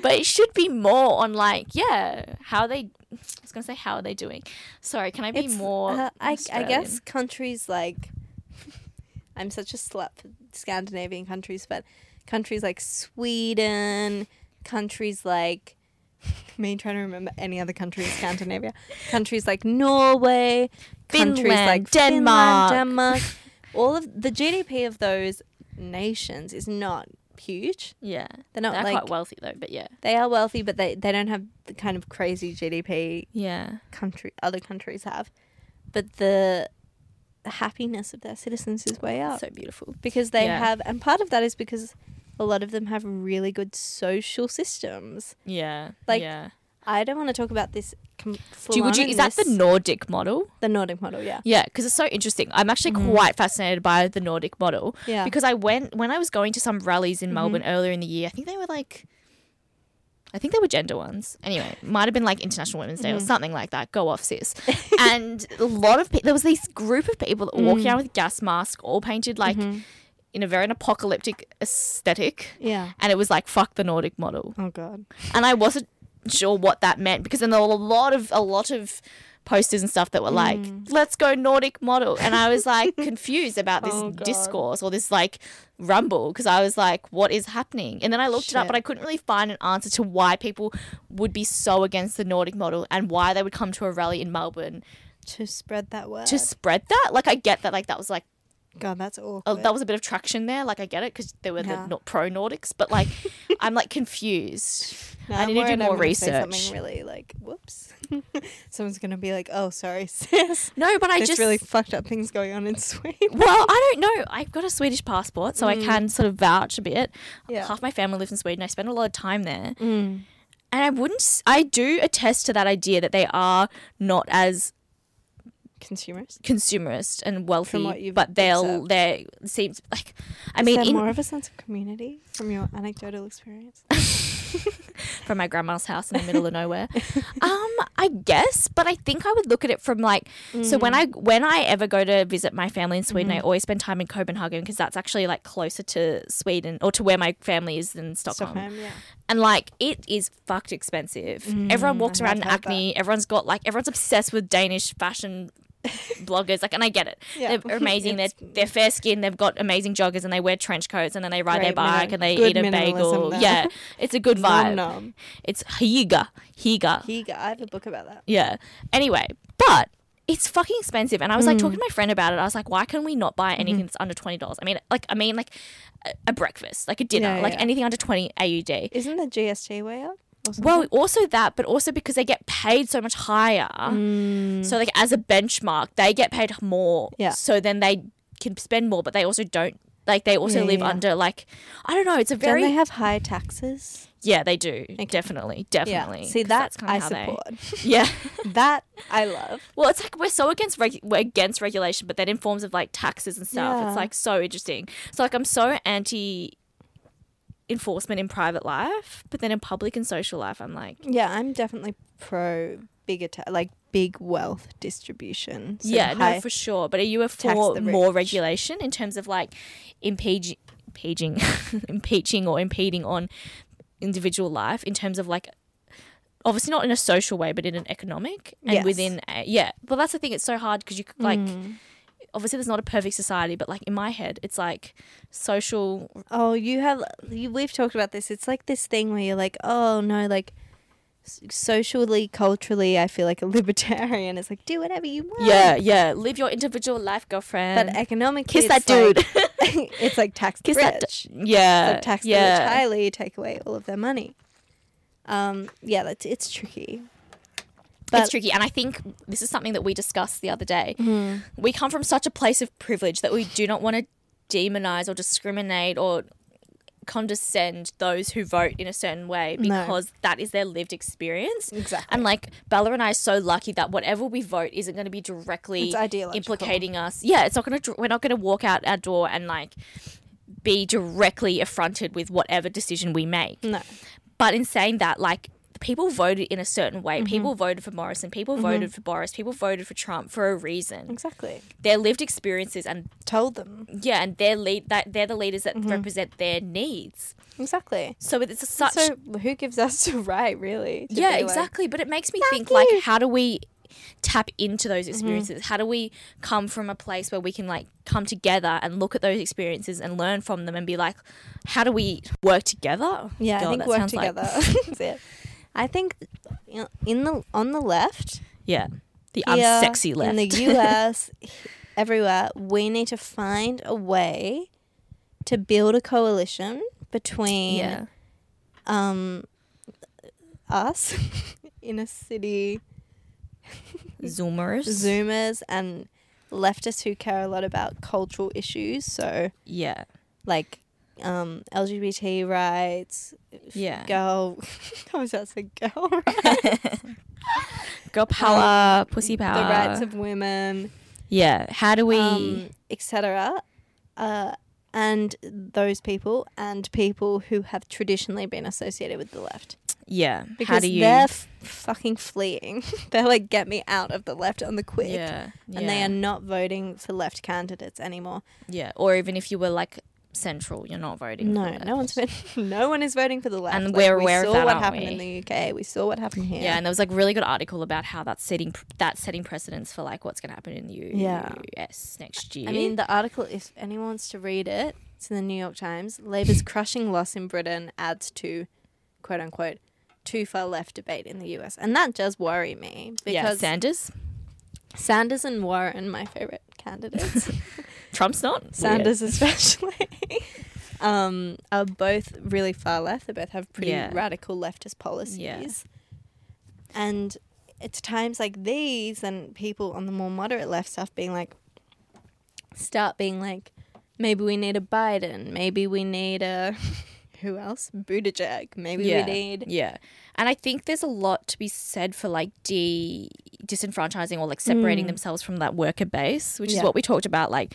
But it should be more on, like, how are they doing? Sorry, can I be more Australian? I guess countries like, I'm such a slut for Scandinavian countries, but countries like Sweden, countries like, me trying to remember any other country in Scandinavia, countries like Norway, Finland, countries like Denmark, all of the GDP of those nations is not huge. Yeah. They're like, quite wealthy though, but yeah. They are wealthy, but they don't have the kind of crazy GDP other countries have. But the happiness of their citizens is way up. So beautiful. Because they have, and part of that is because a lot of them have really good social systems. Yeah. Like, I don't want to talk about this. Is that the Nordic model? The Nordic model, yeah. Yeah, because it's so interesting. I'm actually quite fascinated by the Nordic model. Yeah. Because when I was going to some rallies in Melbourne earlier in the year, I think they were gender ones. Anyway, might have been like International Women's Day or something like that. Go off, sis. And a lot of people, there was this group of people that were walking around with gas masks, all painted like in a very apocalyptic aesthetic. Yeah. And it was like, fuck the Nordic model. Oh, God. And I wasn't sure what that meant, because then there were a lot of posters and stuff that were like, let's go Nordic model. And I was like confused about this discourse or this like rumble, because I was like, what is happening? And then I looked it up, but I couldn't really find an answer to why people would be so against the Nordic model and why they would come to a rally in Melbourne. To spread that word. To spread that. Like I get that, like that was like, God, that's awkward. That was a bit of traction there. Like I get it, because there were the pro-Nordics, but like I'm like confused. No, I need to do more research. Something really like, whoops. Someone's going to be like, oh, sorry, sis. No, but There's really fucked up things going on in Sweden. Well, I don't know. I've got a Swedish passport, so I can sort of vouch a bit. Yeah. Half my family lives in Sweden. I spend a lot of time there. Mm. And I do attest to that idea that they are not as consumerist and wealthy, but they seems like, I mean, is there more of a sense of community from your anecdotal experience? From my grandma's house in the middle of nowhere. I guess, but I think I would look at it from like, so when I ever go to visit my family in Sweden, I always spend time in Copenhagen, because that's actually like closer to Sweden, or to where my family is, than Stockholm. Yeah. And like it is fucked expensive. Everyone walks around in acne. Everyone's obsessed with Danish fashion bloggers, like, and I get it. Yeah. They're amazing. They're fair skinned. They've got amazing joggers, and they wear trench coats, and then they ride their bike and they eat a bagel. There. Yeah, it's a good vibe. Nom. It's Higa. I have a book about that. Yeah. Anyway, but it's fucking expensive, and I was like talking to my friend about it. I was like, why can we not buy anything that's under $20? I mean, like a breakfast, like a dinner, anything under 20 AUD. Isn't the GST way up? Well, also that, but also because they get paid so much higher. So, like, as a benchmark, they get paid more. Yeah. So then they can spend more, but they also don't. Like, they also live under, like, I don't know. It's a very... Don't they have high taxes? Yeah, they do. Okay. Definitely. Yeah. See, that's kind of how I support. Yeah. That I love. Well, it's like we're so against we're against regulation, but then in forms of, like, taxes and stuff. Yeah. It's, like, so interesting. So, like, I'm so anti... enforcement in private life, but then in public and social life I'm like, yeah, I'm definitely pro big wealth distribution, so no, for sure. But are you for more regulation in terms of like impeaching or impeding on individual life, in terms of like, obviously not in a social way, but in an economic and within well, that's the thing, it's so hard because you like obviously, there's not a perfect society, but, like, in my head, it's, like, social... Oh, we've talked about this. It's, like, this thing where you're, like, oh, no, like, socially, culturally, I feel like a libertarian. It's, like, do whatever you want. Yeah. Live your individual life, girlfriend. But economically... Kiss that dude. Like, it's, like, tax the rich. Yeah. Like, tax the rich highly, take away all of their money. It's tricky. But it's tricky, and I think this is something that we discussed the other day. We come from such a place of privilege that we do not want to demonize or discriminate or condescend those who vote in a certain way, because that is their lived experience. Exactly. And, like, Bella and I are so lucky that whatever we vote isn't going to be directly implicating us. Yeah, it's not going to. We're not going to walk out our door and, like, be directly affronted with whatever decision we make. No. But in saying that, like, people voted in a certain way. People voted for Morrison. People voted for Boris. People voted for Trump for a reason. Exactly. Their lived experiences and told them. Yeah, and they're the leaders that represent their needs. Exactly. So it's such. So who gives us the right, really? Yeah, exactly. But it makes me think, like, how do we tap into those experiences? How do we come from a place where we can, like, come together and look at those experiences and learn from them and be like, how do we work together? Yeah, I think work together. That's it. I think on the left, the unsexy left in the US, everywhere, we need to find a way to build a coalition between us inner city zoomers and leftists who care a lot about cultural issues. So like. LGBT rights, girl rights. Girl power, pussy power, the rights of women. Yeah, how do we, etc. And those people and people who have traditionally been associated with the left. Yeah, because how do you? They're fucking fleeing. They're like, get me out of the left on the quick. Yeah, and they are not voting for left candidates anymore. Yeah, or even if you were like. central, you're not voting. No, for the no one is voting for the left. And like, we're aware of that. We saw what happened in the UK. We saw what happened here. Yeah, and there was like really good article about how that's setting precedents for like what's going to happen in the US next year. I mean, the article, if anyone wants to read it, it's in the New York Times. Labour's crushing loss in Britain adds to, quote unquote, too far left debate in the US, and that does worry me because Sanders and Warren, my favorite candidates. Trump's not. Sanders especially. Are both really far left. They both have pretty radical leftist policies. Yeah. And it's times like these and people on the more moderate left stuff being like, maybe we need a Biden. Maybe we need a, who else? Buttigieg. Maybe we need. Yeah. And I think there's a lot to be said for like disenfranchising or like separating themselves from that worker base, which is what we talked about, like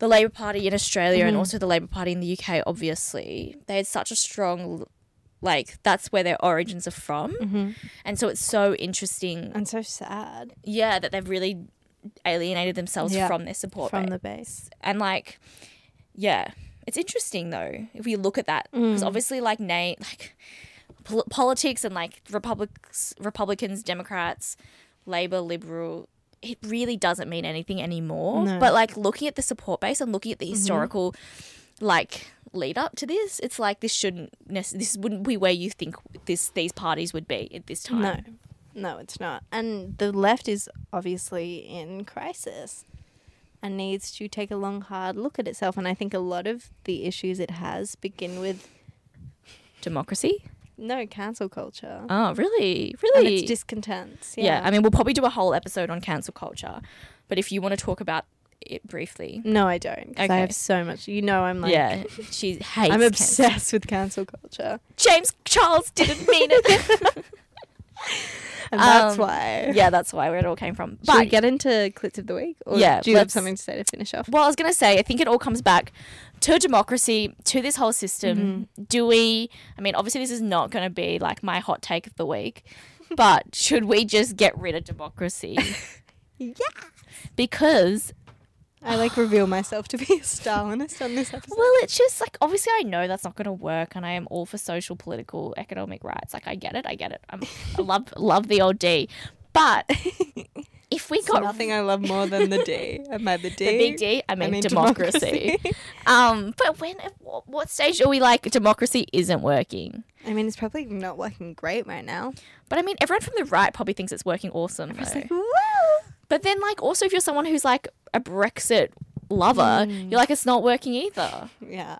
the Labour Party in Australia and also the Labour Party in the UK, obviously. They had such a strong, like that's where their origins are from. Mm-hmm. And so it's so interesting. And so sad. Yeah, that they've really alienated themselves from their support from the base. And like, yeah, it's interesting though if we look at that because obviously like politics and like Republicans, Democrats, Labour, Liberal, it really doesn't mean anything anymore. No. But like looking at the support base and looking at the historical like lead up to this, it's like this wouldn't be where you think these parties would be at this time. No, it's not. And the left is obviously in crisis and needs to take a long, hard look at itself. And I think a lot of the issues it has begin with democracy. No, cancel culture. Oh, really? Really? And its discontents. Yeah. I mean, we'll probably do a whole episode on cancel culture, but if you want to talk about it briefly. No, I don't. Because I have so much. You know, I'm like. Yeah, she hates. I'm obsessed with cancel culture. James Charles didn't mean it. And that's why. Yeah, that's why where it all came from. But should we get into clits of the week? Or do you have something to say to finish off? Well, I was going to say, I think it all comes back to democracy, to this whole system. Mm-hmm. Obviously this is not going to be like my hot take of the week, but should we just get rid of democracy? Yeah. Because I reveal myself to be a Stalinist on this episode. Well, it's just like, obviously I know that's not going to work and I am all for social, political, economic rights. Like I get it. I love the old D. But if we got nothing I love more than the D. Am I the D? The big D. I mean democracy. But what stage are we like democracy isn't working? I mean, it's probably not working great right now. But I mean, everyone from the right probably thinks it's working awesome. Everyone's like, woo! But then, like, also if you're someone who's, like, a Brexit lover, you're like, it's not working either. Yeah,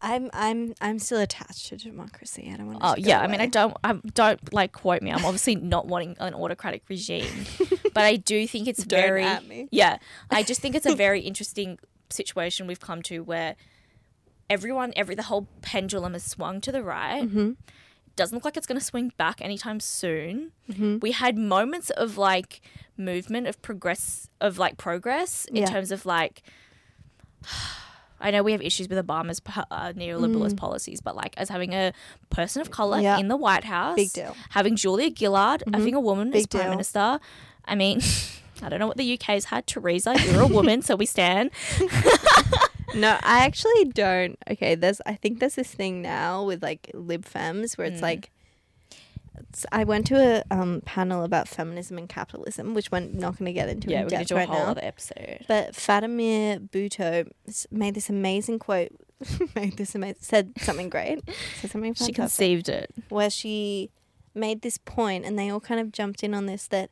I'm still attached to democracy. I don't want to away. I mean, I don't like, quote me. I'm obviously not wanting an autocratic regime. But I do think it's very... Don't at me. Yeah. I just think it's a very interesting situation we've come to where the whole pendulum has swung to the right. Mm-hmm. Doesn't look like it's going to swing back anytime soon. Mm-hmm. We had moments of like movement of progress in terms of like, I know we have issues with Obama's neoliberalist policies, but like as having a person of color in the White House, big deal. Having Julia Gillard, having a woman as prime minister. I mean, I don't know what the UK's had. Theresa, you're a woman, so we stand. No, I actually don't. Okay, I think there's this thing now with like lib fems where it's like I went to a panel about feminism and capitalism, which we're not going to get into in depth right now. Yeah, we're going to do a whole other episode. But Fatima Bhutto made this amazing quote, said something great. Said something fantastic. She conceived it. Where she made this point and they all kind of jumped in on this that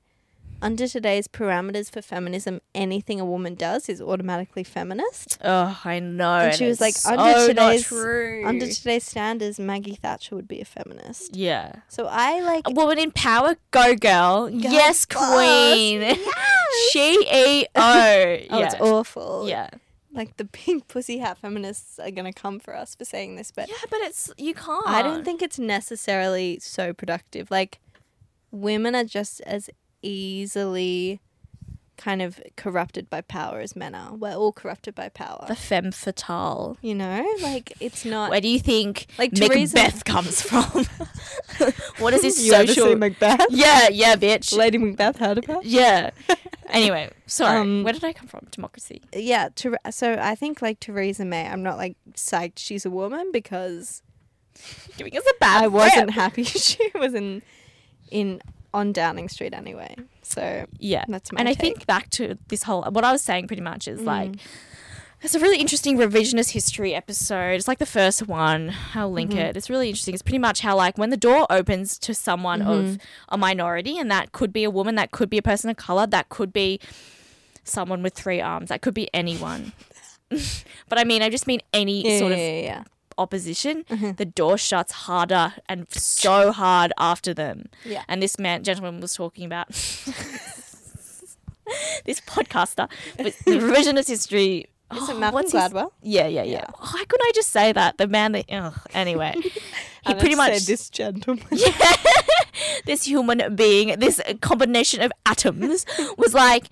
under today's parameters for feminism, anything a woman does is automatically feminist. Oh, I know. And she was like, under today's standards, Maggie Thatcher would be a feminist. Yeah. So I like a woman in power, go girl. Yes, queen. Yes. CEO. It's awful. Yeah. Like the pink pussy hat feminists are going to come for us for saying this, but yeah, but you can't. I don't think it's necessarily so productive. Like women are just as easily kind of corrupted by power as men are. We're all corrupted by power. The femme fatale. You know? Like, it's not... Where do you think like Macbeth comes from? What is this social... You ever see Macbeth? Yeah, bitch. Lady Macbeth heard about? Yeah. Anyway, sorry. Where did I come from? Democracy. Yeah. So I think like Theresa May, I'm not like psyched she's a woman because doing us a bad. I wasn't happy she was in on Downing Street anyway. So yeah, that's my. And take. I think back to this whole what I was saying pretty much is like. It's a really interesting revisionist history episode. It's like the first one. I'll link it. It's really interesting. It's pretty much how like when the door opens to someone of a minority, and that could be a woman, that could be a person of colour, that could be someone with three arms, that could be anyone. But I mean, I just mean any sort of opposition. The door shuts harder and so hard after them. Yeah. And this gentleman was talking about... this podcaster with the revisionist history... Is it Malcolm Gladwell? Yeah. Why couldn't I just say that? The man that... anyway. He pretty much... said this gentleman. Yeah, this human being, this combination of atoms was like...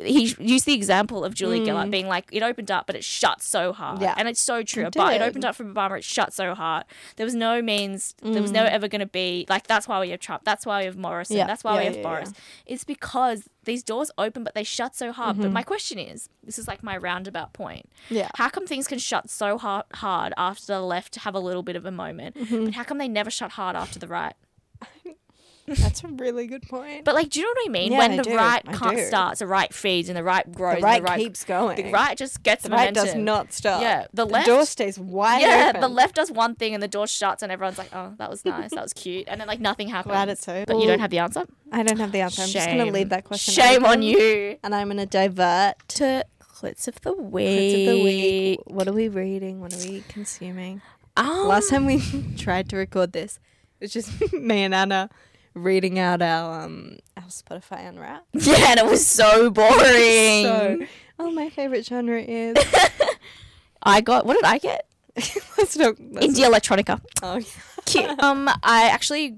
He used the example of Julia Gillard being like, it opened up, but it shut so hard. Yeah. And it's so true. It opened up for Obama, it shut so hard. There was no means... There was never ever going to be... Like, that's why we have Trump. That's why we have Morrison. Yeah. That's why we have Boris. Yeah. It's because... These doors open, but they shut so hard. But my question is, this is like my roundabout point. Yeah. How come things can shut so hard after the left have a little bit of a moment, but how come they never shut hard after the right? That's a really good point. But like, do you know what I mean? Yeah, when the right starts, the right feeds, and the right grows, the right keeps going. The right just gets the momentum. The right does not stop. Yeah, the door stays wide open. Yeah, the left does one thing, and the door shuts, and everyone's like, "Oh, that was nice, that was cute," and then like nothing happens. Glad it's over. But you don't have the answer. I don't have the answer. I'm just going to leave that question. Shame on you. And I'm going to divert to Clits of the Week. What are we reading? What are we consuming? Last time we tried to record this, it was just me and Anna. Reading out our Spotify Unwrapped. Yeah, and it was so boring. My favorite genre is. What did I get? Let's Electronica. Oh, yeah. Cute. I actually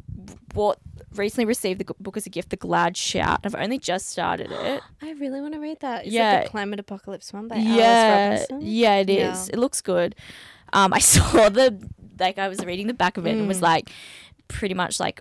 recently received the book as a gift, The Glad Shout. I've only just started it. I really want to read that. Is it the Climate Apocalypse one by Alice Robinson? Yeah, it is. Yeah. It looks good. I saw I was reading the back of it and was like. Pretty much like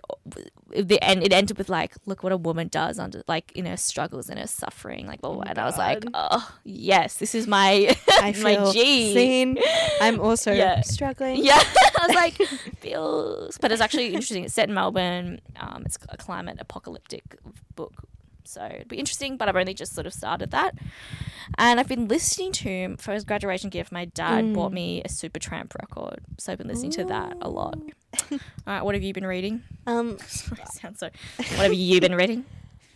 the end. It ended with like, look what a woman does under like in her struggles and her suffering, like blah, blah, blah. And I was like, oh yes, this is my my G. Seen. I'm also struggling. Yeah, I was like, feels. But it's actually interesting. It's set in Melbourne. It's a climate apocalyptic book, so it'd be interesting. But I've only just sort of started that, and I've been listening to for his graduation gift. My dad bought me a Supertramp record, so I've been listening to that a lot. All right, what have you been reading? What have you been reading?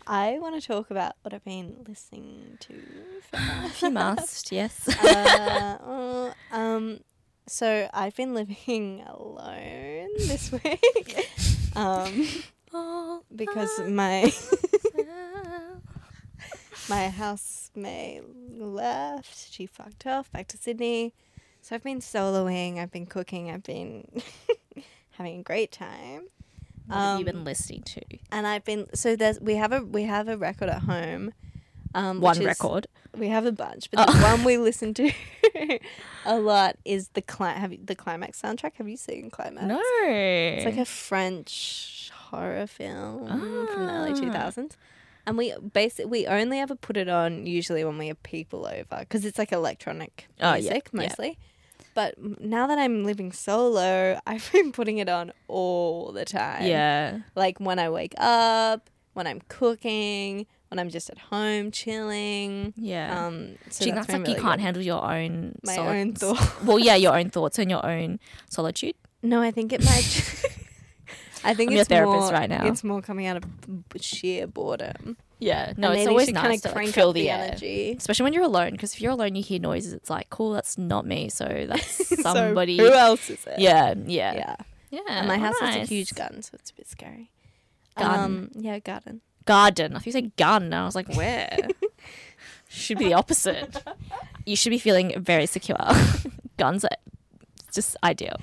I want to talk about what I've been listening to. If you must, yes. So I've been living alone this week. Because my housemate left. She fucked off back to Sydney. So I've been soloing. I've been cooking. I've been having a great time. What have you been listening to? And I've been we have a record at home. We have a bunch, but the one we listen to a lot is the Climax soundtrack. Have you seen Climax? No. It's like a French horror film from the early 2000s. And we only ever put it on usually when we have people over because it's like electronic music mostly. Yeah. But now that I'm living solo, I've been putting it on all the time. Yeah. Like when I wake up, when I'm cooking, when I'm just at home chilling. Yeah. So that's like really you can't handle your own... My own thoughts. Well, yeah, your own thoughts and your own solitude. No, I think it might... I think it's your therapist more, right now. It's more coming out of sheer boredom. Yeah, no, it's always nice to like, fill the energy, especially when you're alone. Because if you're alone, you hear noises. It's like, cool, that's not me. So that's somebody. So who else is it? Yeah. And my house has a huge garden, so it's a bit scary. Garden. I thought you said gun, and I was like, where? Should be the opposite. You should be feeling very secure. Guns are just ideal.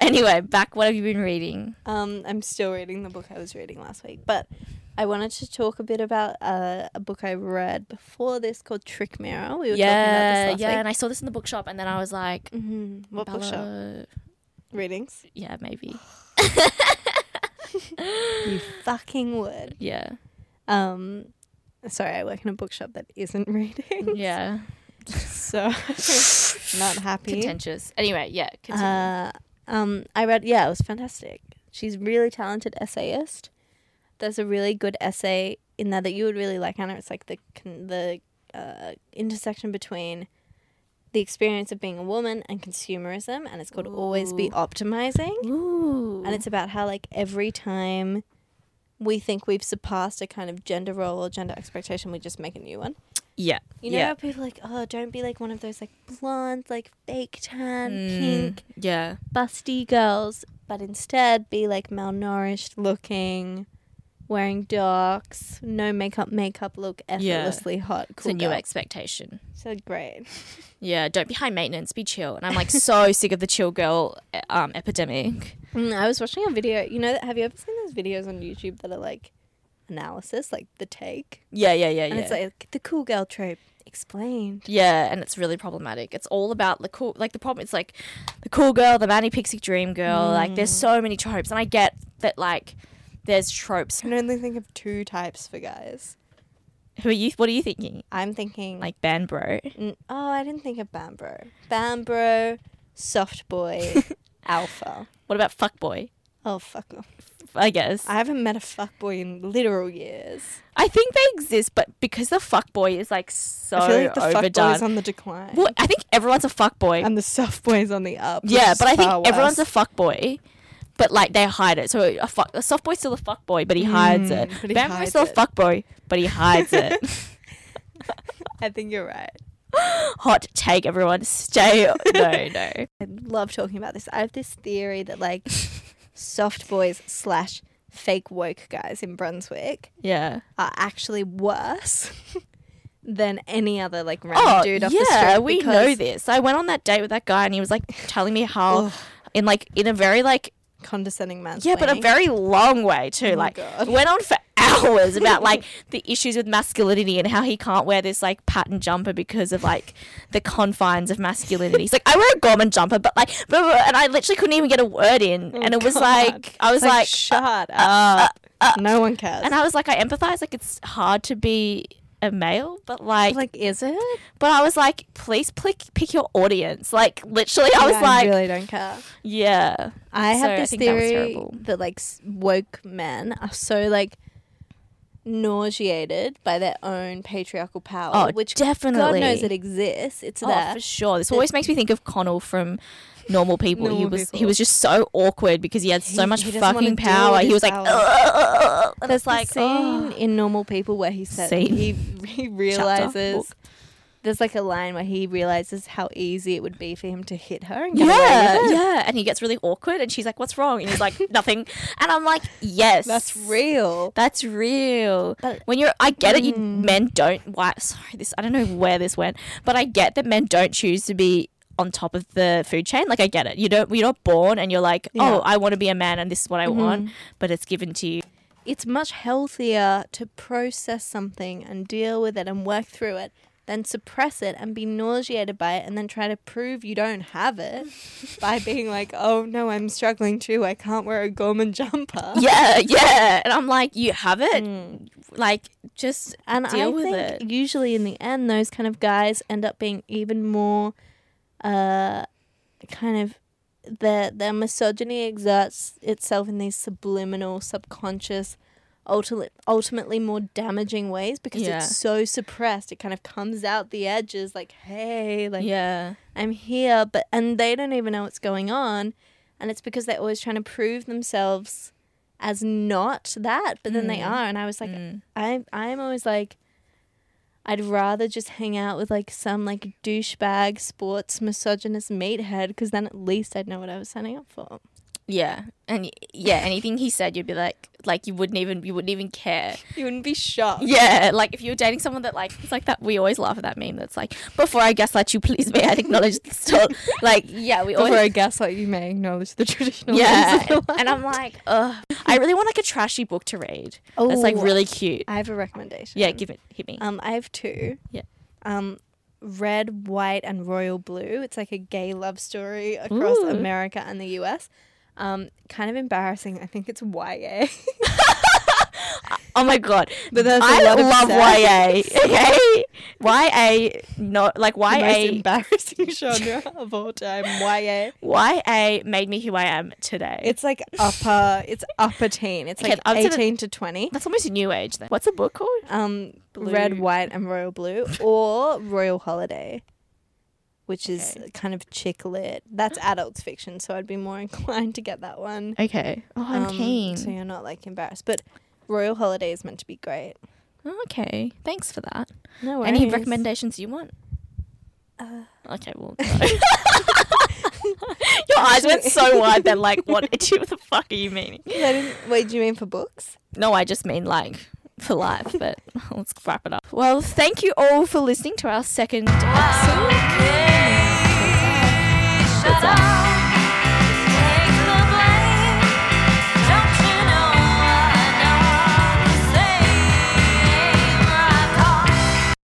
Anyway, back, what have you been reading? I'm still reading the book I was reading last week, but I wanted to talk a bit about a book I read before this called Trick Mirror. We were talking about this last week. Yeah, and I saw this in the bookshop and then I was like... What bookshop? Readings? Yeah, maybe. You fucking would. Yeah. Sorry, I work in a bookshop that isn't Readings. Yeah. So not happy. Contentious. Anyway, yeah. Continue. I read, yeah, it was fantastic. She's a really talented essayist. There's a really good essay in there that you would really like, Anna. It's like the intersection between the experience of being a woman and consumerism, and it's called Ooh. Always Be Optimizing. Ooh. And it's about how, like, every time we think we've surpassed a kind of gender role or gender expectation, we just make a new one. Yeah. You know how people are like, oh, don't be like one of those like blonde, like fake tan, pink, busty girls, but instead be like malnourished looking, wearing docks, no makeup look, effortlessly hot, cool. It's a new expectation. So great. Yeah, don't be high maintenance, be chill. And I'm like so sick of the chill girl epidemic. I was watching a video, you know, have you ever seen those videos on YouTube that are like analysis, like The Take? Yeah. And it's like the cool girl trope explained. Yeah, and it's really problematic. It's all about the cool, like the problem, it's like the cool girl, the manic pixie dream girl, like there's so many tropes. And I get that, like, there's tropes. I can only think of two types for guys. Who are you? What are you thinking? I'm thinking like Banbro. Oh, I didn't think of Banbro. Banbro, soft boy, alpha. What about fuck boy? Oh, fuck off. I guess. I haven't met a fuck boy in literal years. I think they exist, but because the fuck boy is like so overdone. I feel like the fuck boy is on the decline. Well, I think everyone's a fuck boy, and the soft boy is on the up. Yeah, but I think everyone's a fuck boy. But, like, they hide it. So a soft boy's still a fuck boy, but he hides it. Bambo's still a fuck boy, but he hides it. I think you're right. Hot take, everyone. Stay. No. I love talking about this. I have this theory that, like, soft boys / fake woke guys in Brunswick are actually worse than any other, like, random dude off the street. Yeah, we know this. I went on that date with that guy and he was, like, telling me how in a very, like, condescending mansplaining. Yeah, but a very long way too. Oh, like, went on for hours about like the issues with masculinity and how he can't wear this like pattern jumper because of like the confines of masculinity. He's like, I wear a Gorman jumper, but like, and I literally couldn't even get a word in. And it was like, I was like shut up. No one cares. And I was like, I empathize. Like, it's hard to be a male, but like is it? But I was like, please pick your audience. Like, literally, I was like, I really don't care. Yeah, I have this theory that like woke men are so like nauseated by their own patriarchal power, which definitely God knows it exists. It's there for sure. This always makes me think of Connell from Normal People. He was just so awkward because he had so much fucking power. He was like, and there's like the scene in Normal People where he said he realizes there's like a line where he realizes how easy it would be for him to hit her. And yeah. And he gets really awkward and she's like, what's wrong? And he's like, nothing. And I'm like, yes. That's real. But when you're, I get it. Men don't, I don't know where this went, but I get that men don't choose to be on top of the food chain. Like, I get it. You're not born and you're like, oh, I want to be a man and this is what I want, but it's given to you. It's much healthier to process something and deal with it and work through it than suppress it and be nauseated by it and then try to prove you don't have it by being like, oh, no, I'm struggling too. I can't wear a Gorman jumper. Yeah. And I'm like, you have it? Like, just deal with it. And I think usually in the end, those kind of guys end up being even more kind of their misogyny exerts itself in these subliminal, subconscious, ultimately more damaging ways because it's so suppressed. It kind of comes out the edges like, hey, like I'm here, and they don't even know what's going on. And it's because they're always trying to prove themselves as not that, but then they are. And I was like, I'm always like, I'd rather just hang out with like some like douchebag sports misogynist meathead because then at least I'd know what I was signing up for. Yeah, and anything he said, you'd be like you wouldn't even care. You wouldn't be shocked. Yeah, like if you were dating someone that like, it's like that. We always laugh at that meme that's like, before I gaslight you, please may I acknowledge the still. Like, yeah, we always. Before I gaslight you, may I acknowledge the traditional. Yeah, and I'm like, ugh. I really want like a trashy book to read. Oh, that's like really cute. I have a recommendation. Yeah, hit me. I have two. Yeah. Red, White, and Royal Blue. It's like a gay love story across America and the US. Kind of embarrassing. I think it's YA. Oh my god! But that's I love YA. Okay, YA, not like YA. The most embarrassing genre of all time. YA. YA made me who I am today. It's like upper. It's upper teen. It's like 18 to 20. That's almost a new age then. What's the book called? Red, White, and Royal Blue, or Royal Holiday, which is kind of chick lit. That's adult fiction, so I'd be more inclined to get that one. Okay. Oh, I'm keen. So you're not like embarrassed, but Royal Holiday is meant to be great. Okay. Thanks for that. No worries. Any recommendations you want? Okay, well, no. Your eyes went so wide. They're like, what the fuck are you meaning? Wait, do you mean for books? No, I just mean like for life, but let's wrap it up. Well, thank you all for listening to our second episode. Okay, shut up.